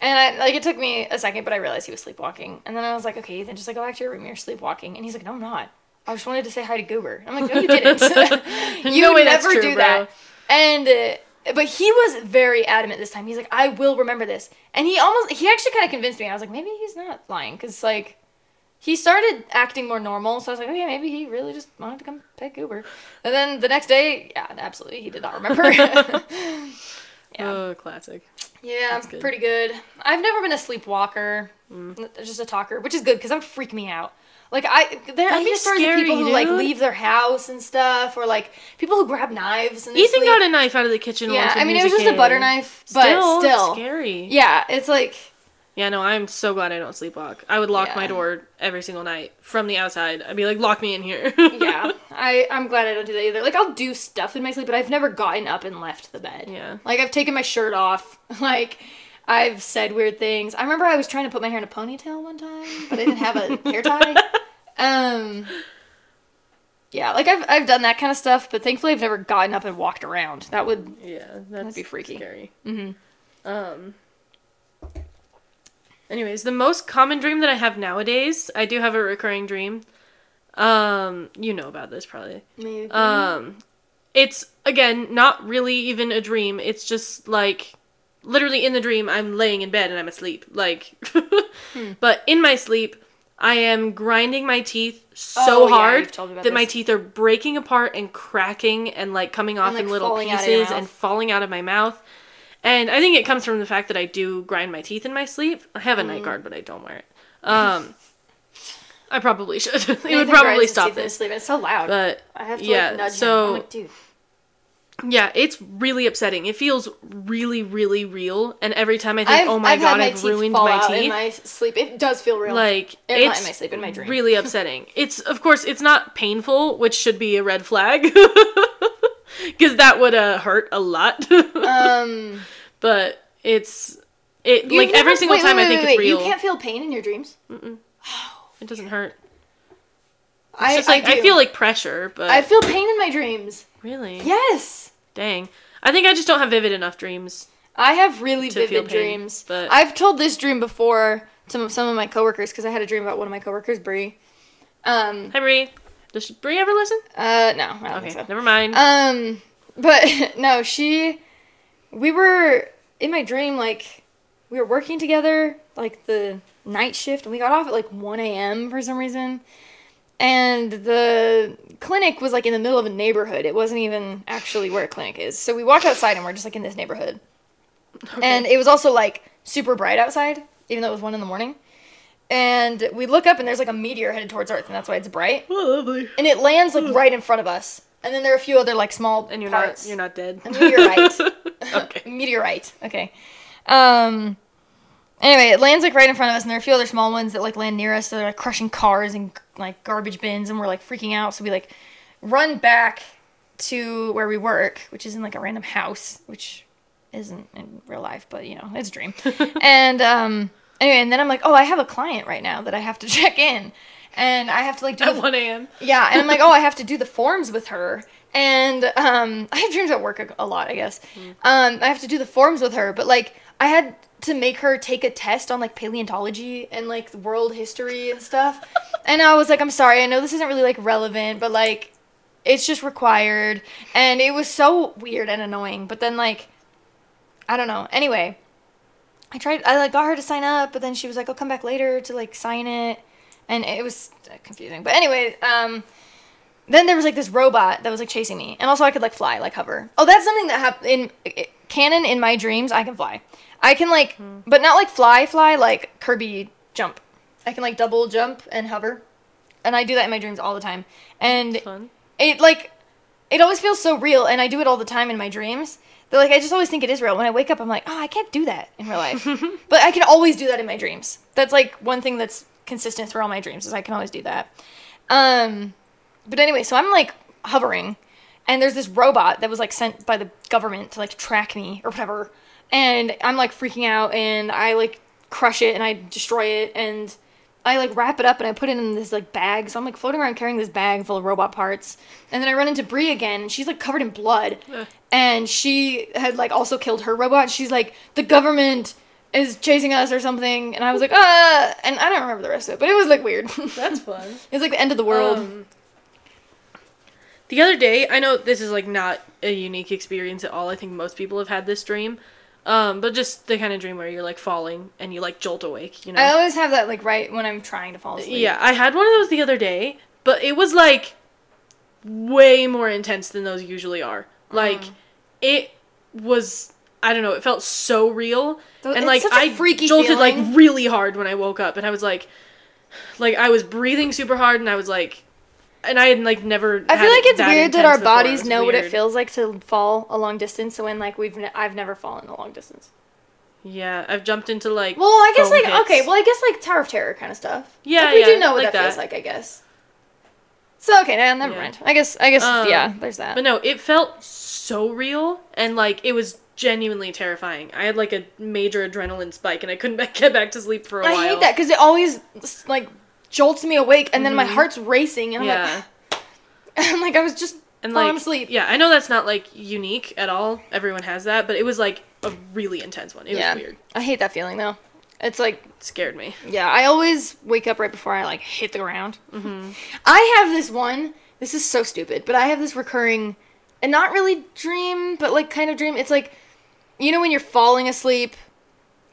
And, I like, it took me a second, but I realized he was sleepwalking. And then I was like, okay, Ethan, just, like, go back to your room. You're sleepwalking. And he's like, no, I'm not. I just wanted to say hi to Goober. And I'm like, no, you didn't. You no way, never that's true, do bro. That. And, uh, but he was very adamant this time. He's like, I will remember this. And he almost, he actually kind of convinced me. I was like, maybe he's not lying. Because, like, he started acting more normal, so I was like, oh yeah, maybe he really just wanted to come pet Goober. And then the next day, yeah, absolutely, he did not remember. Yeah. Oh, classic. Yeah, that's good. Pretty good. I've never been a sleepwalker, mm. just a talker, which is good, because that would freak me out. Like, I, there are stories of people who, dude. like, leave their house and stuff, or, like, people who grab knives and they Ethan sleep. got a knife out of the kitchen yeah, once. Yeah, I mean, it was just a butter knife, but still. Still, it's scary. Yeah, it's like... Yeah, no, I'm so glad I don't sleepwalk. I would lock yeah. my door every single night from the outside. I'd be like, lock me in here. yeah, I, I'm glad I don't do that either. Like, I'll do stuff in my sleep, but I've never gotten up and left the bed. Yeah. Like, I've taken my shirt off. Like, I've said weird things. I remember I was trying to put my hair in a ponytail one time, but I didn't have a hair tie. Um, yeah, like, I've I've done that kind of stuff, but thankfully I've never gotten up and walked around. That would yeah, that's that'd be freaky. Scary. Mm-hmm. Um... Anyways, the most common dream that I have nowadays, I do have a recurring dream. Um, you know about this probably. Maybe. Um, it's, again, not really even a dream. It's just, like, literally in the dream, I'm laying in bed and I'm asleep. Like, hmm. But in my sleep, I am grinding my teeth so oh, hard yeah, that this. my teeth are breaking apart and cracking and, like, coming off and, like, in little pieces and falling out of my mouth. And I think it comes from the fact that I do grind my teeth in my sleep. I have a mm. night guard, but I don't wear it. Um, I probably should. It would probably stop this. Sleep. It's so loud. But, I have to, yeah, like, nudge so, him. I'm like, dude. Yeah, it's really upsetting. It feels really, really real. And every time I think, I've, oh my I've god, my I've ruined my teeth. Out in my sleep. It does feel real. Like, it, it's not in my sleep, in my dream. Really upsetting. It's, of course, it's not painful, which should be a red flag. Because that would uh, hurt a lot. um, But it's, it like, never, every single wait, time wait, wait, I think wait, wait, it's real. You can't feel pain in your dreams? Mm-mm. It doesn't hurt. It's I, just like, I, I feel like pressure, but... I feel pain in my dreams. Really? Yes. Dang. I think I just don't have vivid enough dreams. I have really vivid dreams. Pain, but... I've told this dream before to some of my coworkers, because I had a dream about one of my coworkers, Bree. Um, Hi, Bree. Does Bree ever listen? Uh, no. I don't okay, think so. Never mind. Um, but, no, she... We were, in my dream, like, we were working together, like, the night shift, and we got off at, like, one a.m. for some reason. And the clinic was, like, in the middle of a neighborhood. It wasn't even actually where a clinic is. So we walked outside, and we're just, like, in this neighborhood. Okay. And it was also, like, super bright outside, even though it was one in the morning. And we look up, and there's, like, a meteor headed towards Earth, and that's why it's bright. Oh, lovely. And it lands, like, right in front of us. And then there are a few other, like, small and you're parts. Not, you're not dead. A meteorite. Okay. Meteorite. Okay. Um... Anyway, it lands, like, right in front of us, and there are a few other small ones that, like, land near us, so they're, like, crushing cars and, like, garbage bins, and we're, like, freaking out, so we, like, run back to where we work, which is in, like, a random house, which isn't in real life, but, you know, it's a dream. and, um, anyway, and then I'm like, oh, I have a client right now that I have to check in, and I have to, like, do... At the, one a.m. Yeah, and I'm like, oh, I have to do the forms with her, and, um, I have dreams at work a, a lot, I guess. Mm. Um, I have to do the forms with her, but, like, I had... to make her take a test on, like, paleontology and, like, world history and stuff. And I was like, I'm sorry, I know this isn't really, like, relevant, but, like, it's just required. And it was so weird and annoying. But then, like, I don't know. Anyway, I tried, I, like, got her to sign up, but then she was like, I'll come back later to, like, sign it. And it was confusing. But anyway, um... then there was, like, this robot that was, like, chasing me. And also I could, like, fly, like, hover. Oh, that's something that happened in it, canon in my dreams. I can fly. I can, like, mm. but not, like, fly, fly, like, Kirby jump. I can, like, double jump and hover. And I do that in my dreams all the time. And fun. It, like, it always feels so real. And I do it all the time in my dreams. That, like, I just always think it is real. When I wake up, I'm like, oh, I can't do that in real life. But I can always do that in my dreams. That's, like, one thing that's consistent through all my dreams is I can always do that. Um... But anyway, so I'm, like, hovering, and there's this robot that was, like, sent by the government to, like, track me or whatever, and I'm, like, freaking out, and I, like, crush it, and I destroy it, and I, like, wrap it up, and I put it in this, like, bag, so I'm, like, floating around carrying this bag full of robot parts, and then I run into Bree again, and she's, like, covered in blood, Ugh. and she had, like, also killed her robot, and she's, like, the government... is chasing us or something, and I was, like, ah, and I don't remember the rest of it, but it was, like, weird. That's fun. It was, like, the end of the world. Um... The other day, I know this is, like, not a unique experience at all. I think most people have had this dream. Um, but just the kind of dream where you're, like, falling and you, like, jolt awake, you know? I always have that, like, right when I'm trying to fall asleep. Yeah, I had one of those the other day, but it was, like, way more intense than those usually are. Like, mm. it was... I don't know, it felt so real. It's and, like, I freaky jolted, feeling. Like, really hard when I woke up. And I was, like... Like, I was breathing super hard and I was, like... And I had, like, never I feel like it's that weird that our before. bodies know weird. what it feels like to fall a long distance, so when, like, we've... Ne- I've never fallen a long distance. Yeah, I've jumped into, like... Well, I guess, like... Hits. Okay, well, I guess, like, Tower of Terror kind of stuff. Yeah, like, we yeah, do know what like that feels that. like, I guess. So, okay, no, never yeah. mind. I guess, I guess, um, yeah, there's that. But no, it felt so real, and, like, it was genuinely terrifying. I had, like, a major adrenaline spike, and I couldn't get back to sleep for a I while. I hate that, because it always, like... jolts me awake, and then my heart's racing, and I'm yeah. like, I'm like, I was just and falling like, asleep. Yeah, I know that's not, like, unique at all. Everyone has that, but it was, like, a really intense one. It yeah. was weird. I hate that feeling, though. It's, like... It scared me. Yeah, I always wake up right before I, like, hit the ground. Mm-hmm. I have this one, this is so stupid, but I have this recurring, and not really dream, but, like, kind of dream. It's, like, you know when you're falling asleep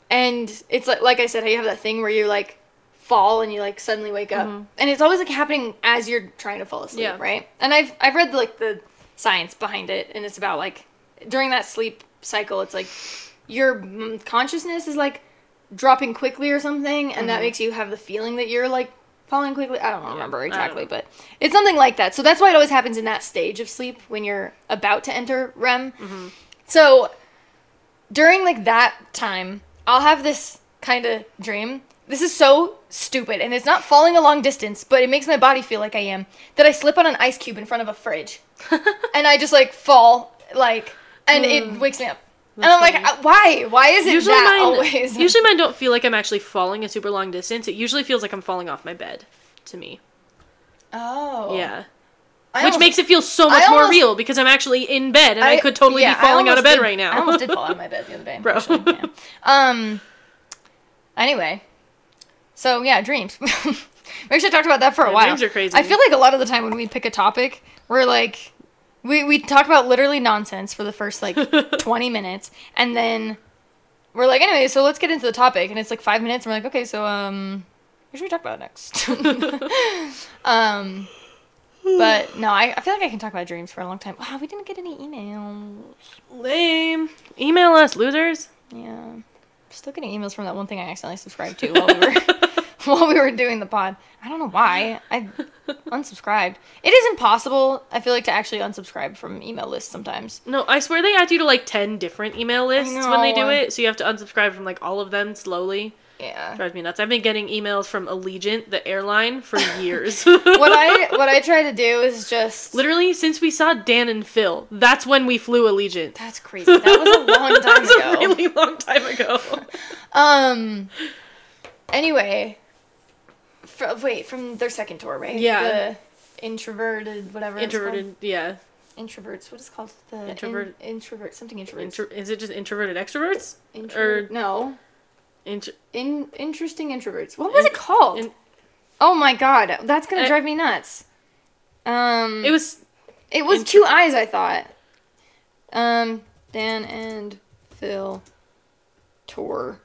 and it's like, like I said, how you have that thing where you like fall and you like suddenly wake up, mm-hmm. and it's always like happening as you're trying to fall asleep, yeah. right? And I've I've read like the science behind it, and it's about like during that sleep cycle, it's like your consciousness is like dropping quickly or something, and mm-hmm. that makes you have the feeling that you're like falling quickly. I don't remember exactly, don't but it's something like that. So that's why it always happens in that stage of sleep when you're about to enter REM. Mm-hmm. So during like that time, I'll have this kind of dream. This is so stupid, and it's not falling a long distance, but it makes my body feel like I am. That I slip on an ice cube in front of a fridge, and I just like fall, like, and mm. it wakes me up. That's and I'm funny. Like, why? Why is it usually that mine, always? Usually mine don't feel like I'm actually falling a super long distance. It usually feels like I'm falling off my bed, to me. Oh. Yeah. I Which almost, makes it feel so much almost, more real, because I'm actually in bed, and I, I could totally yeah, be falling out of bed did, right now. I almost did fall out of my bed the other day. Bro. Actually, yeah. Um, anyway. So, yeah, dreams. We actually talked about that for a yeah, while. Dreams are crazy. I feel like a lot of the time when we pick a topic, we're like... We we talk about literally nonsense for the first, like, twenty minutes, and then we're like, anyway, so let's get into the topic, and it's, like, five minutes, and we're like, okay, so, um, what should we talk about next? um, but, no, I, I feel like I can talk about dreams for a long time. Wow, we didn't get any emails. Lame. Email us, losers. Yeah. I'm still getting emails from that one thing I accidentally subscribed to while we were... while we were doing the pod. I don't know why. I unsubscribed. It is impossible, I feel like, to actually unsubscribe from email lists sometimes. No, I swear they add you to, like, ten different email lists when they do it, so you have to unsubscribe from, like, all of them slowly. Yeah. It drives me nuts. I've been getting emails from Allegiant, the airline, for years. What I what I try to do is just... Literally, since we saw Dan and Phil, that's when we flew Allegiant. That's crazy. That was a long time ago. That was a really long time ago. um, anyway... From, wait, from their second tour, right? Yeah. The introverted, whatever. Introverted, yeah. Introverts. What is it called? The introvert. In, introvert. Something introverts. Intro, is it just introverted extroverts? Introvert. Or no. Int- in interesting introverts. What was in, it called? In, oh my god, that's gonna I, drive me nuts. Um. It was. It was intro- two eyes. I thought. Um. Dan and Phil. Tour.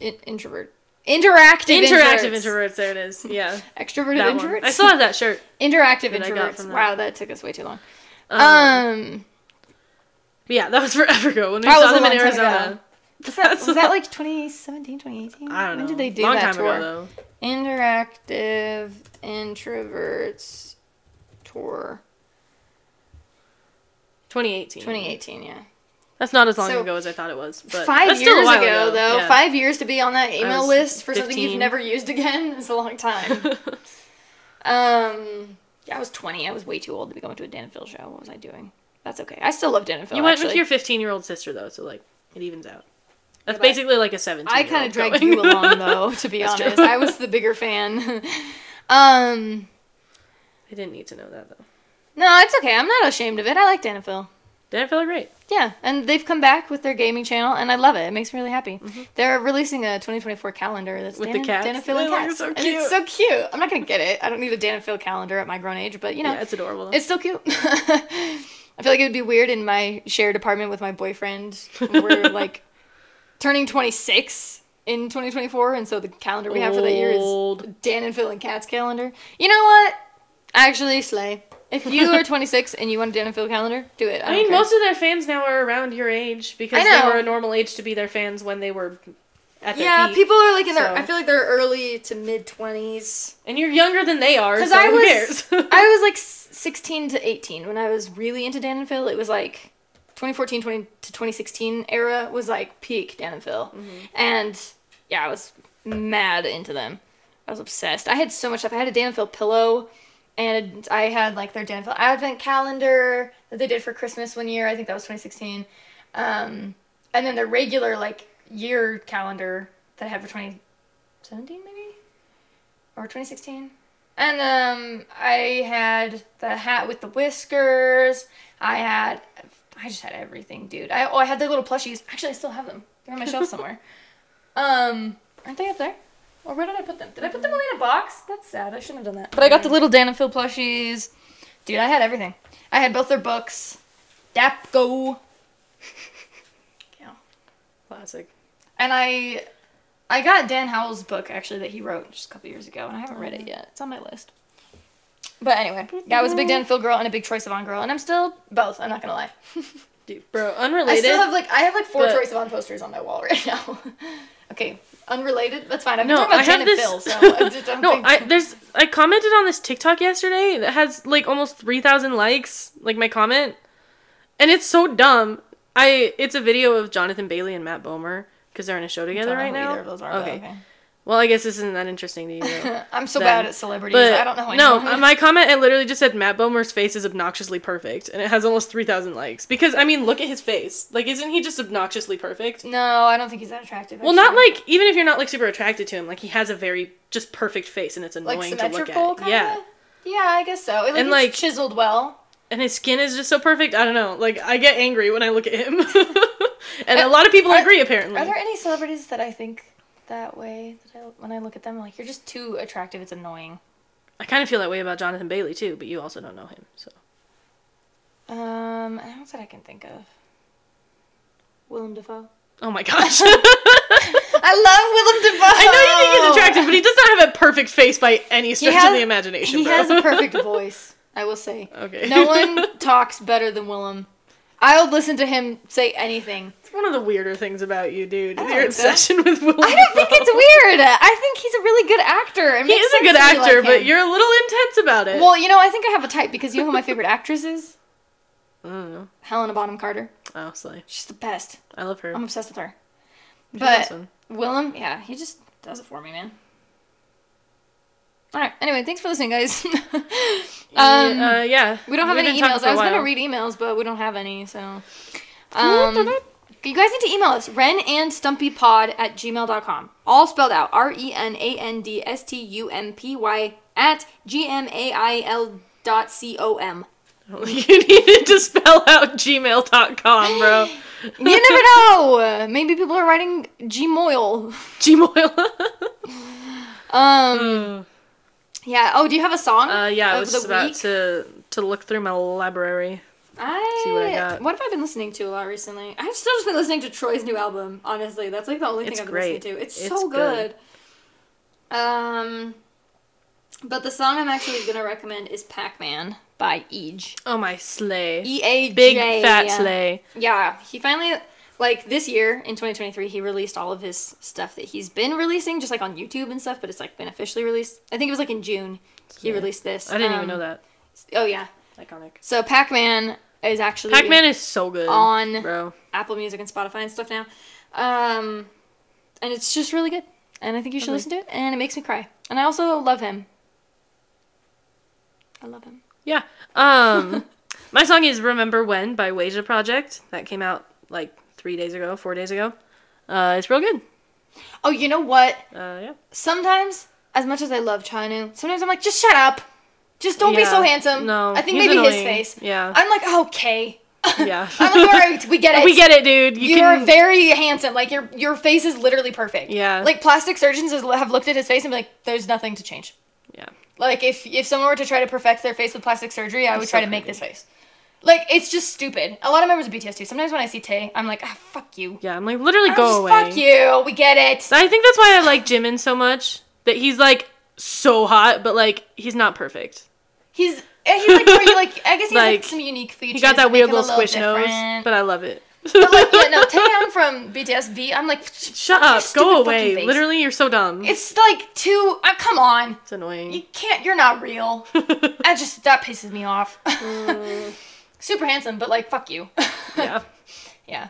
In, introvert. Interactive Interactive Introverts. Introverts, there it is. Yeah. Extroverted that Introverts? One. I still have that shirt. Interactive that Introverts. That. Wow, that took us way too long. Um, um Yeah, that was forever ago when we saw them in Arizona. Was that, was that like twenty seventeen, twenty eighteen? I don't know. When did they do long that tour? Ago, though. Interactive Introverts Tour. twenty eighteen. twenty eighteen, yeah. That's not as long so, ago as I thought it was. But five that's still years a while ago, ago, though. Yeah. Five years to be on that email list for fifteen. Something you've never used again is a long time. um, yeah, I was twenty. I was way too old to be going to a Dan and Phil show. What was I doing? That's okay. I still love Dan and Phil. You went actually. With your fifteen-year-old sister, though, so like it evens out. That's yeah, basically like a seventeen. I kind of dragged going. You along, though. To be honest, true. I was the bigger fan. um, I didn't need to know that, though. No, it's okay. I'm not ashamed of it. I like Dan and Phil. Dan and Phil are great. Yeah, and they've come back with their gaming channel, and I love it. It makes me really happy. Mm-hmm. They're releasing a twenty twenty-four calendar that's with Dan, the cats. Dan and Phil and cats. So cute. And it's so cute. I'm not going to get it. I don't need a Dan and Phil calendar at my grown age, but, you know. Yeah, it's adorable. Though. It's still cute. I feel like it would be weird in my shared apartment with my boyfriend. We're, like, turning twenty-six in twenty twenty-four, and so the calendar we Old. Have for that year is Dan and Phil and cats calendar. You know what? Actually, slay. If you are twenty-six and you want a Dan and Phil calendar, do it. I, I mean, care. Most of their fans now are around your age because they were a normal age to be their fans when they were at their yeah, peak. Yeah, people are like in so. Their, I feel like they're early to mid-twenties. And you're younger than they are, so I who was, cares? I was like sixteen to eighteen when I was really into Dan and Phil. It was like twenty fourteen twenty to twenty sixteen era was like peak Dan and Phil. Mm-hmm. And yeah, I was mad into them. I was obsessed. I had so much stuff. I had a Dan and Phil pillow. And I had, like, their Dan and Phil Advent calendar that they did for Christmas one year. I think that was twenty sixteen. Um, and then their regular, like, year calendar that I had for twenty seventeen, maybe? Or twenty sixteen. And um, I had the hat with the whiskers. I had... I just had everything, dude. I Oh, I had their little plushies. Actually, I still have them. They're on my shelf somewhere. Um, aren't they up there? Or where did I put them? Did I put them away in a box? That's sad. I shouldn't have done that. But I got the little Dan and Phil plushies. Dude, I had everything. I had both their books. Dapko. Yeah. Classic. And I I got Dan Howell's book, actually, that he wrote just a couple years ago, and I haven't read it yet. It's on my list. But anyway, yeah, I was a big Dan and Phil girl and a big Troye Sivan girl, and I'm still both, I'm not gonna lie. Dude, bro, unrelated. I still have, like, I have, like, four but... Troye Sivan posters on my wall right now. Okay, unrelated? That's fine. I'm no, talking about Dan and this... Phil, so I just don't no, think... I, there's, I commented on this TikTok yesterday that has, like, almost three thousand likes, like, my comment, and it's so dumb. I It's a video of Jonathan Bailey and Matt Bomer, because they're in a show together right now. Either of those are, okay. okay. Well, I guess this isn't that interesting to you. I'm so then. bad at celebrities. But I don't know anyone. No, my comment, it literally just said, Matt Bomer's face is obnoxiously perfect. And it has almost three thousand likes. Because, I mean, look at his face. Like, isn't he just obnoxiously perfect? No, I don't think he's that attractive. Well, actually. Not like, even if you're not, like, super attracted to him, like, he has a very just perfect face. And it's annoying like to look at. Kinda? Yeah. Yeah, I guess so. It, like, and, like, it's chiseled well. And his skin is just so perfect. I don't know. Like, I get angry when I look at him. And I, a lot of people are, agree, apparently. Are there any celebrities that I think... that way that I, when I look at them I'm like, you're just too attractive, it's annoying. I kind of feel that way about Jonathan Bailey too, but you also don't know him, so um I don't know what I can think of. Willem Dafoe. Oh my gosh. I love Willem Dafoe. I know you think he's attractive, but he does not have a perfect face by any stretch has, of the imagination. He bro. has a perfect voice, I will say. Okay. No one talks better than Willem. I would listen to him say anything. It's one of the weirder things about you, dude. Your like obsession that. with Willem Dafoe. I don't think it's weird. I think he's a really good actor. It he is a good actor, like but you're a little intense about it. Well, you know, I think I have a type because you know who my favorite actress is? I don't know. Helena Bonham Carter. Oh, silly. She's the best. I love her. I'm obsessed with her. She's but awesome. Willem, yeah, he just does it for me, man. All right. Anyway, thanks for listening, guys. um, uh, yeah. We don't have we any emails. I was going to read emails, but we don't have any, so. Um, you guys need to email us, renandstumpypod at gmail dot com. All spelled out. R E N A N D S T U M P Y at G M A I L dot C O M. You needed to spell out gmail dot com, bro. You never know. Maybe people are writing Gmoil. Gmoil. um... Yeah. Oh, do you have a song? Uh, yeah, I was just about to, to look through my library. I see what I got. What have I been listening to a lot recently? I've still just been listening to Troye's new album. Honestly, that's like the only thing I've been listening to. It's so good. Um, but the song I'm actually gonna recommend is Pac-Man by Ege. Oh my slay! E A J. Big fat slay. Yeah, he finally. Like, this year, in twenty twenty-three, he released all of his stuff that he's been releasing, just, like, on YouTube and stuff, but it's, like, been officially released. I think it was, like, in June he yeah. released this. I didn't um, even know that. Oh, yeah. Iconic. So, Pac-Man is actually... Pac-Man is so good, on bro. Apple Music and Spotify and stuff now. Um, and it's just really good. And I think you should okay. listen to it, and it makes me cry. And I also love him. I love him. Yeah. Um, my song is Remember When by Weja Project. That came out, like... Three days ago, four days ago. Uh, it's real good. Oh, you know what? Uh, yeah. Sometimes, as much as I love Chanu, sometimes I'm like, just shut up. Just don't yeah. be so handsome. No. I think maybe annoying. His face. Yeah. I'm like, okay. Yeah. I'm like, all right, we get it. We get it, dude. You You're can... very handsome. Like, your your face is literally perfect. Yeah. Like, plastic surgeons have looked at his face and be like, there's nothing to change. Yeah. Like, if, if someone were to try to perfect their face with plastic surgery, I would so try to make this face. Like, it's just stupid. A lot of members of B T S too. Sometimes when I see Tae, I'm like, ah, fuck you. Yeah, I'm like, literally I'm go just, away. Fuck you. We get it. I think that's why I like Jimin so much. That he's, like, so hot, but, like, he's not perfect. He's, he's like, pretty, like, I guess he's like, like, some unique features. He got that weird little squish different. nose, but I love it. But, like, yeah, no, Taehyung from B T S V, I'm like, shut up, go away. Literally, you're so dumb. It's like too, uh, come on. It's annoying. You can't, you're not real. I just, that pisses me off. Mm. Super handsome, but, like, fuck you. Yeah. Yeah.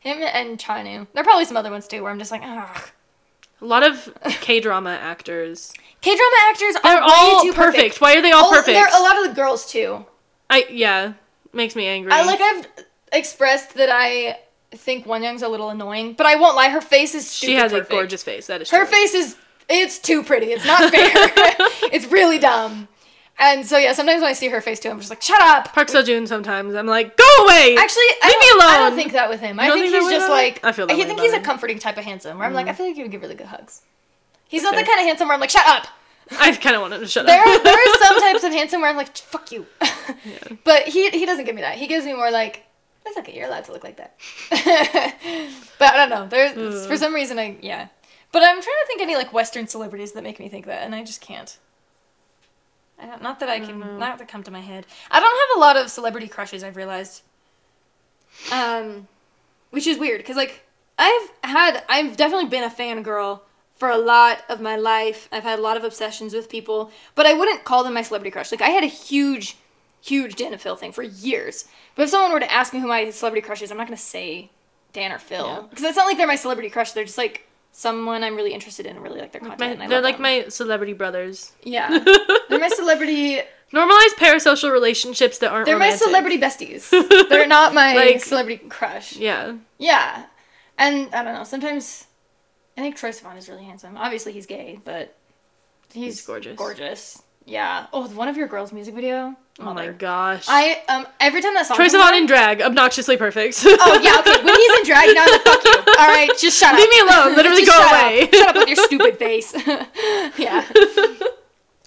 Him and Chanu. There are probably some other ones, too, where I'm just like, ugh. A lot of K-drama actors. K-drama actors are all perfect. perfect. Why are they all, all perfect? They're a lot of the girls, too. I Yeah. Makes me angry. I, like, I've expressed that I think Wonyoung's a little annoying, but I won't lie. Her face is stupid She has perfect. a gorgeous face. That is true. Her face is, it's too pretty. It's not fair. It's really dumb. And so, yeah, sometimes when I see her face, too, I'm just like, shut up! Park Seo-joon sometimes. I'm like, go away! Actually, leave me alone! I don't think that with him. I think, think he's just like... Him? I feel that I think he's him. a comforting type of handsome, where I'm mm. like, I feel like he would give really good hugs. He's okay. not the kind of handsome where I'm like, shut up! I kind of want him to shut there up. Are, there are some types of handsome where I'm like, fuck you. Yeah. But he he doesn't give me that. He gives me more like, that's okay, you're allowed to look like that. But I don't know, there's mm. for some reason I, yeah. But I'm trying to think any, like, Western celebrities that make me think that, and I just can't. I don't, not that I can, mm. not that come to my head. I don't have a lot of celebrity crushes, I've realized. Um, which is weird, because, like, I've had, I've definitely been a fangirl for a lot of my life. I've had a lot of obsessions with people, but I wouldn't call them my celebrity crush. Like, I had a huge, huge Dan and Phil thing for years. But if someone were to ask me who my celebrity crush is, I'm not going to say Dan or Phil. Because yeah. it's not like they're my celebrity crush. They're just, like, someone I'm really interested in and really like their content. My, and I they're love like them. My celebrity brothers. Yeah. They're my celebrity... Normalized parasocial relationships that aren't They're romantic. My celebrity besties. They're not my like, celebrity crush. Yeah. Yeah. And, I don't know, sometimes... I think Troye Sivan is really handsome. Obviously, he's gay, but he's, he's gorgeous. Gorgeous, yeah. Oh, one of your girls' music video. Mother. Oh my gosh! I um every time that song. Troye Sivan in drag, obnoxiously perfect. Oh yeah, okay. When he's in drag, now I'm like, fuck you. All right, just shut up. Leave me alone. Literally go shut away. Up. Shut up with your stupid face. Yeah.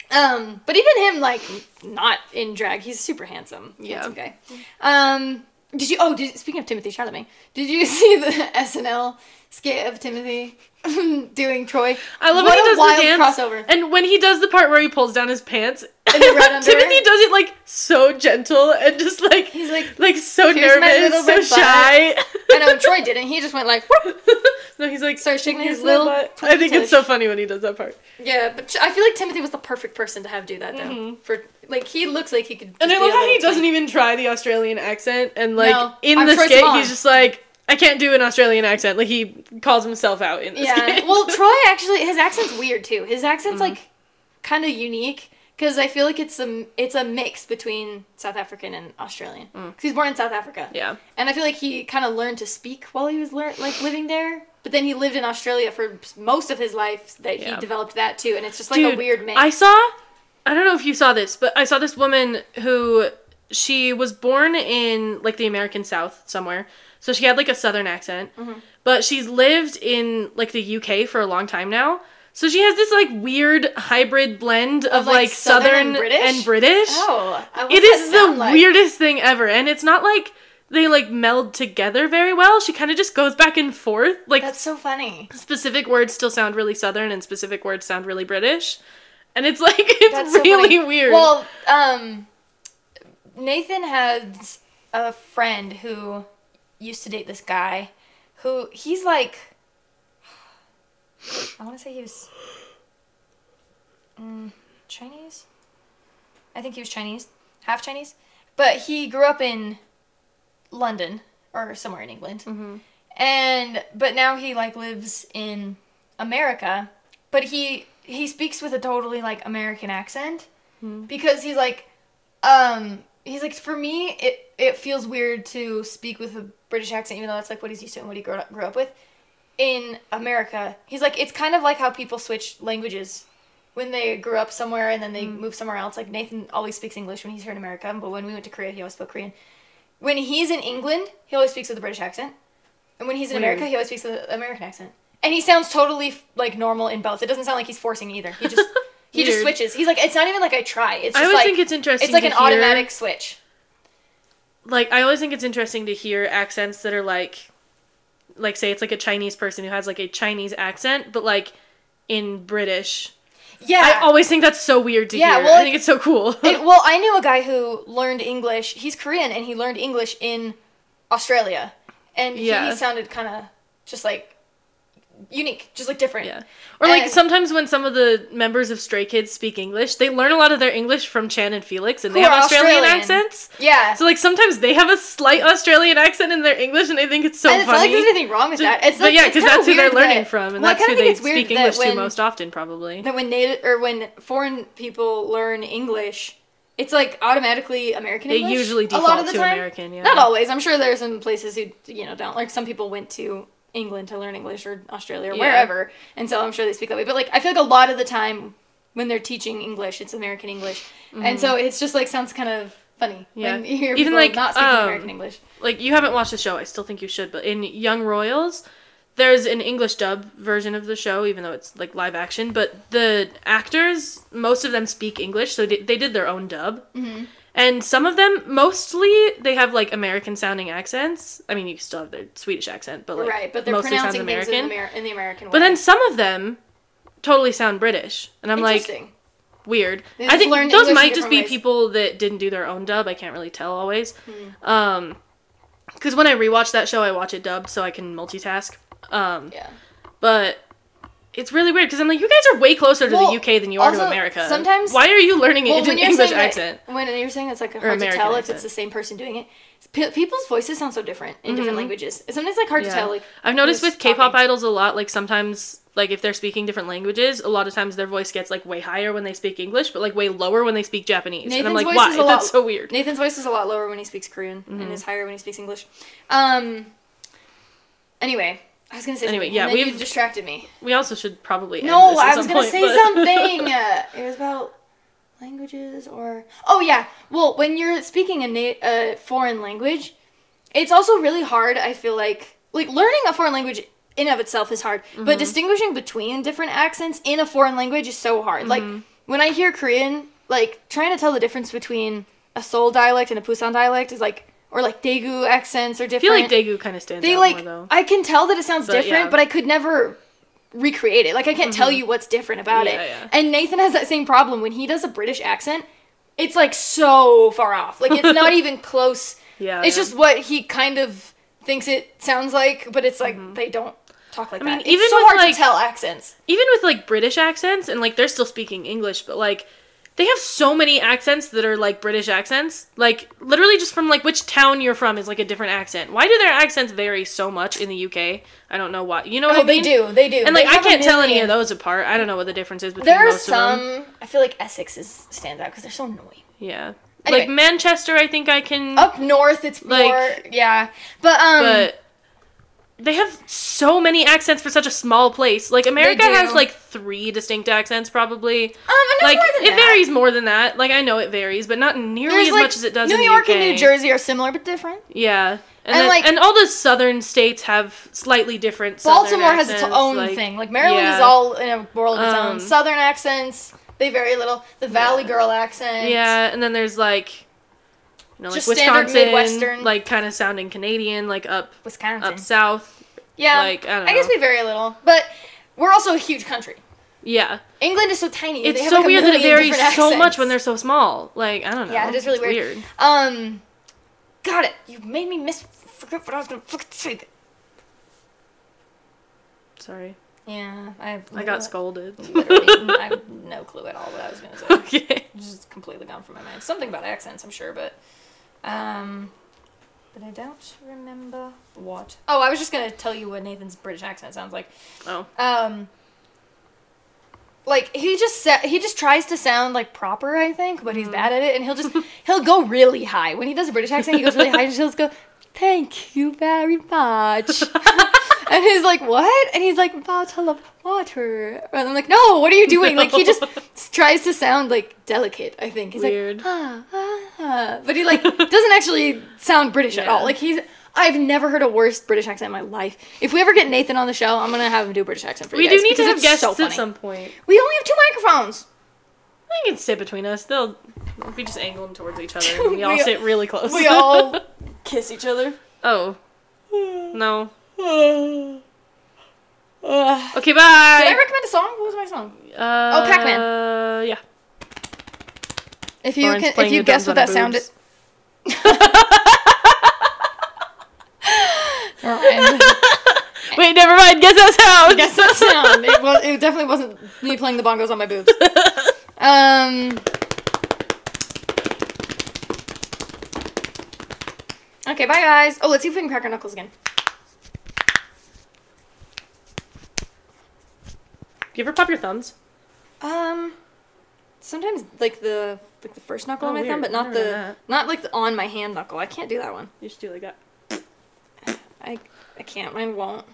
Um, but even him, like, not in drag, he's super handsome. Yeah. Handsome guy. Um, did you? Oh, did, speaking of Timothée Chalamet, did you see the S N L skit of Timothée doing Troye? I love what when he does wild the dance. Crossover. And when he does the part where he pulls down his pants, and the red Timothée does it like so gentle and just like he's like like so nervous, so shy. I know Troye didn't. He just went like whoop. No, he's like starts shaking his, his little. Butt. I think it's so funny when he does that part. Yeah, but I feel like Timothée was the perfect person to have do that though. Mm-hmm. For like he looks like he could. And I love how he doesn't even try the Australian accent. And like no, in I'm the Troye skit, Sivan. He's just like. I can't do an Australian accent. Like, he calls himself out in this yeah. game. Well, Troye actually, his accent's weird, too. His accent's, mm-hmm. like, kind of unique, because I feel like it's a, it's a mix between South African and Australian. Because mm. he's born in South Africa. Yeah. And I feel like he kind of learned to speak while he was, lear- like, living there. But then he lived in Australia for most of his life that yeah. he developed that, too. And it's just, like, Dude, a weird mix. I saw, I don't know if you saw this, but I saw this woman who, she was born in, like, the American South somewhere. So she had, like, a southern accent, mm-hmm. but she's lived in, like, the U K for a long time now. So she has this, like, weird hybrid blend of, of like, like, southern, southern and, British? and British. Oh. It is the like? weirdest thing ever. And it's not like they, like, meld together very well. She kind of just goes back and forth. Like, that's so funny. Specific words still sound really southern and specific words sound really British. And it's, like, it's that's really so weird. Well, um, Nathan has a friend who... used to date this guy who he's like I want to say he was um, Chinese I think he was Chinese half Chinese but he grew up in London or somewhere in England mm-hmm. and but now he like lives in America but he he speaks with a totally like American accent mm-hmm. because he's like um he's like for me it It feels weird to speak with a British accent, even though that's, like, what he's used to and what he grew up, grew up with. In America, he's like, it's kind of like how people switch languages when they grew up somewhere and then they mm. move somewhere else. Like, Nathan always speaks English when he's here in America, but when we went to Korea, he always spoke Korean. When he's in England, he always speaks with a British accent. And when he's in weird. America, he always speaks with an American accent. And he sounds totally, like, normal in both. It doesn't sound like he's forcing either. He just he just switches. He's like, it's not even like I try. It's just I always like, think it's interesting. It's like an hear. automatic switch. Like, I always think it's interesting to hear accents that are, like, like, say it's, like, a Chinese person who has, like, a Chinese accent, but, like, in British. Yeah. I always think that's so weird to yeah, hear. Well, I it, think it's so cool. It, well, I knew a guy who learned English. He's Korean, and he learned English in Australia. And yeah. he, he sounded kind of just, like, unique. Just, like, different. Yeah. Or, and, like, sometimes when some of the members of Stray Kids speak English, they learn a lot of their English from Chan and Felix, and they have Australian, Australian accents. Yeah. So, like, sometimes they have a slight Australian accent in their English, and I think it's so and it's funny. It's not like there's anything wrong with that. It's like, but, yeah, because that's who they're learning that, from, and well, that's who they speak English when, to most often, probably. That when native, or when foreign people learn English, it's, like, automatically American English. They usually default a lot of the to time. American, yeah. Not always. I'm sure there's some places who, you know, don't. Like, some people went to England to learn English or Australia or yeah. wherever, and so I'm sure they speak that way. But like, I feel like a lot of the time when they're teaching English, it's American English, mm-hmm. and so it's just like sounds kind of funny yeah. when you hear even people like not speaking um, American English. Like you haven't watched the show, I still think you should. But in Young Royals, there's an English dub version of the show, even though it's like live action. But the actors, most of them speak English, so they did their own dub. Mm-hmm. And some of them, mostly, they have, like, American-sounding accents. I mean, you still have their Swedish accent, but, like, right, but they're mostly pronouncing sounds American. In the, Amer- in the American way. But then some of them totally sound British. And I'm like, weird. I think those English might just be ways. People that didn't do their own dub. I can't really tell always. Mm. Um, because when I rewatch that show, I watch it dubbed so I can multitask. Um, yeah. But it's really weird because I'm like, you guys are way closer to well, the U K than you are also, to America. Sometimes, why are you learning well, an English accent? That, when you're saying it's like hard or to American tell accent. If it's the same person doing it, P- people's voices sound so different in mm-hmm. different languages. It's sometimes like hard yeah. to tell. Like I've noticed with K-pop talking. Idols a lot. Like sometimes, like if they're speaking different languages, a lot of times their voice gets like way higher when they speak English, but like way lower when they speak Japanese. Nathan's and I'm like, voice why? Is a lot, that's so weird. Nathan's voice is a lot lower when he speaks Korean mm-hmm. and is higher when he speaks English. Um. Anyway. I was going to say anyway, something, yeah, and then you distracted me. We also should probably end no, this at I was going to say but... something! Uh, it was about languages or... Oh, yeah. Well, when you're speaking a na- uh, foreign language, it's also really hard, I feel like... Like, learning a foreign language in and of itself is hard, mm-hmm. but distinguishing between different accents in a foreign language is so hard. Mm-hmm. Like, when I hear Korean, like, trying to tell the difference between a Seoul dialect and a Busan dialect is, like... Or, like, Daegu accents are different. I feel like Daegu kind of stands they, out like, more, though. I can tell that it sounds but, different, yeah. but I could never recreate it. Like, I can't mm-hmm. tell you what's different about yeah, it. Yeah. And Nathan has that same problem. When he does a British accent, it's, like, so far off. Like, it's not even close. Yeah. It's yeah. just what he kind of thinks it sounds like, but it's, like, mm-hmm. they don't talk like I that. Mean, it's even so with hard like, to tell accents. Even with, like, British accents, and, like, they're still speaking English, but, like... They have so many accents that are, like, British accents. Like, literally just from, like, which town you're from is, like, a different accent. Why do their accents vary so much in the U K? I don't know why. You know what oh, I mean? Oh, they do. They do. And, like, I can't tell any of those apart. I don't know what the difference is between there most some, of them. There are some... I feel like Essex is, stands out because they're so annoying. Yeah. Anyway. Like, Manchester, I think I can... Up north, it's like, more... Yeah. But, um... But they have so many accents for such a small place. Like, America has, like, three distinct accents, probably. Um, and no like, more than it that. Varies more than that. Like, I know it varies, but not nearly There's as like, much as it does New in the York U K. New York and New Jersey are similar, but different. Yeah. And, and, then, like, and all the southern states have slightly different Baltimore accents. Has its own like, thing. Like, Maryland yeah. is all in a world of its um, own. Southern accents, they vary a little. The Valley yeah. Girl accent. Yeah, and then there's, like... You know, like just Wisconsin, standard Midwestern. Like, kind of sounding Canadian, like, up Wisconsin. Up south. Yeah. Like, I don't know. I guess we vary a little. But we're also a huge country. Yeah. England is so tiny. It's they have so like weird that it varies so much when they're so small. Like, I don't know. Yeah, it is really weird. weird. Um, got it. You made me miss... Forget what I was going to fucking say. Sorry. Yeah. I I got scolded. Literally. I have no clue at all what I was going to say. Okay. It's just completely gone from my mind. Something about accents, I'm sure, but... Um, but I don't remember what. Oh, I was just gonna tell you what Nathan's British accent sounds like. Oh. Um, like he just sa- he just tries to sound like proper, I think, but he's mm. bad at it, and he'll just he'll go really high when he does a British accent. He goes really high, and he'll just go, "Thank you very much." And he's like, "What?" And he's like, "Bottle of water." And I'm like, "No, what are you doing?" No. Like he just tries to sound like delicate, I think. He's Weird. like, ah, ah, ah. But he like doesn't actually sound British yeah. at all. Like he's I've never heard a worse British accent in my life. If we ever get Nathan on the show, I'm gonna have him do a British accent for we you guys. We do need to have guests so at some point. We only have two microphones. They can sit between us. They'll we just angle them towards each other and we, we all sit really close. We all kiss each other. Oh. No. Uh, uh, okay, bye. Did I recommend a song? What was my song? Uh, oh, Pac-Man. Uh, yeah. If you can, if you guess what that sounded. Wait, never mind. Guess that sound. Guess that sound. It was. It definitely wasn't me playing the bongos on my boobs. Um. Okay, bye guys. Oh, let's see if we can crack our knuckles again. Do you ever pop your thumbs? Um, sometimes like the like the first knuckle oh, on my weird. thumb, but not the not like the on my hand knuckle. I can't do that one. You should do like that. I I can't. Mine won't.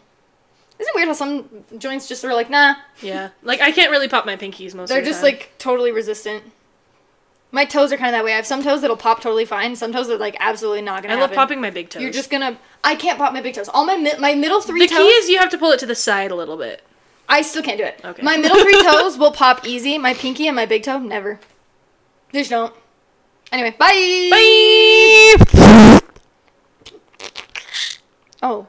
Isn't it weird how some joints just are like nah? Yeah. Like I can't really pop my pinkies most. They're of the just time. Like totally resistant. My toes are kind of that way. I have some toes that'll pop totally fine. Some toes that like absolutely not gonna. I happen. Love popping my big toes. You're just gonna. I can't pop my big toes. All my mi- my middle three. The toes... The key is you have to pull it to the side a little bit. I still can't do it. Okay. My middle three toes will pop easy. My pinky and my big toe, never. They just don't. Anyway, bye. Bye. Oh.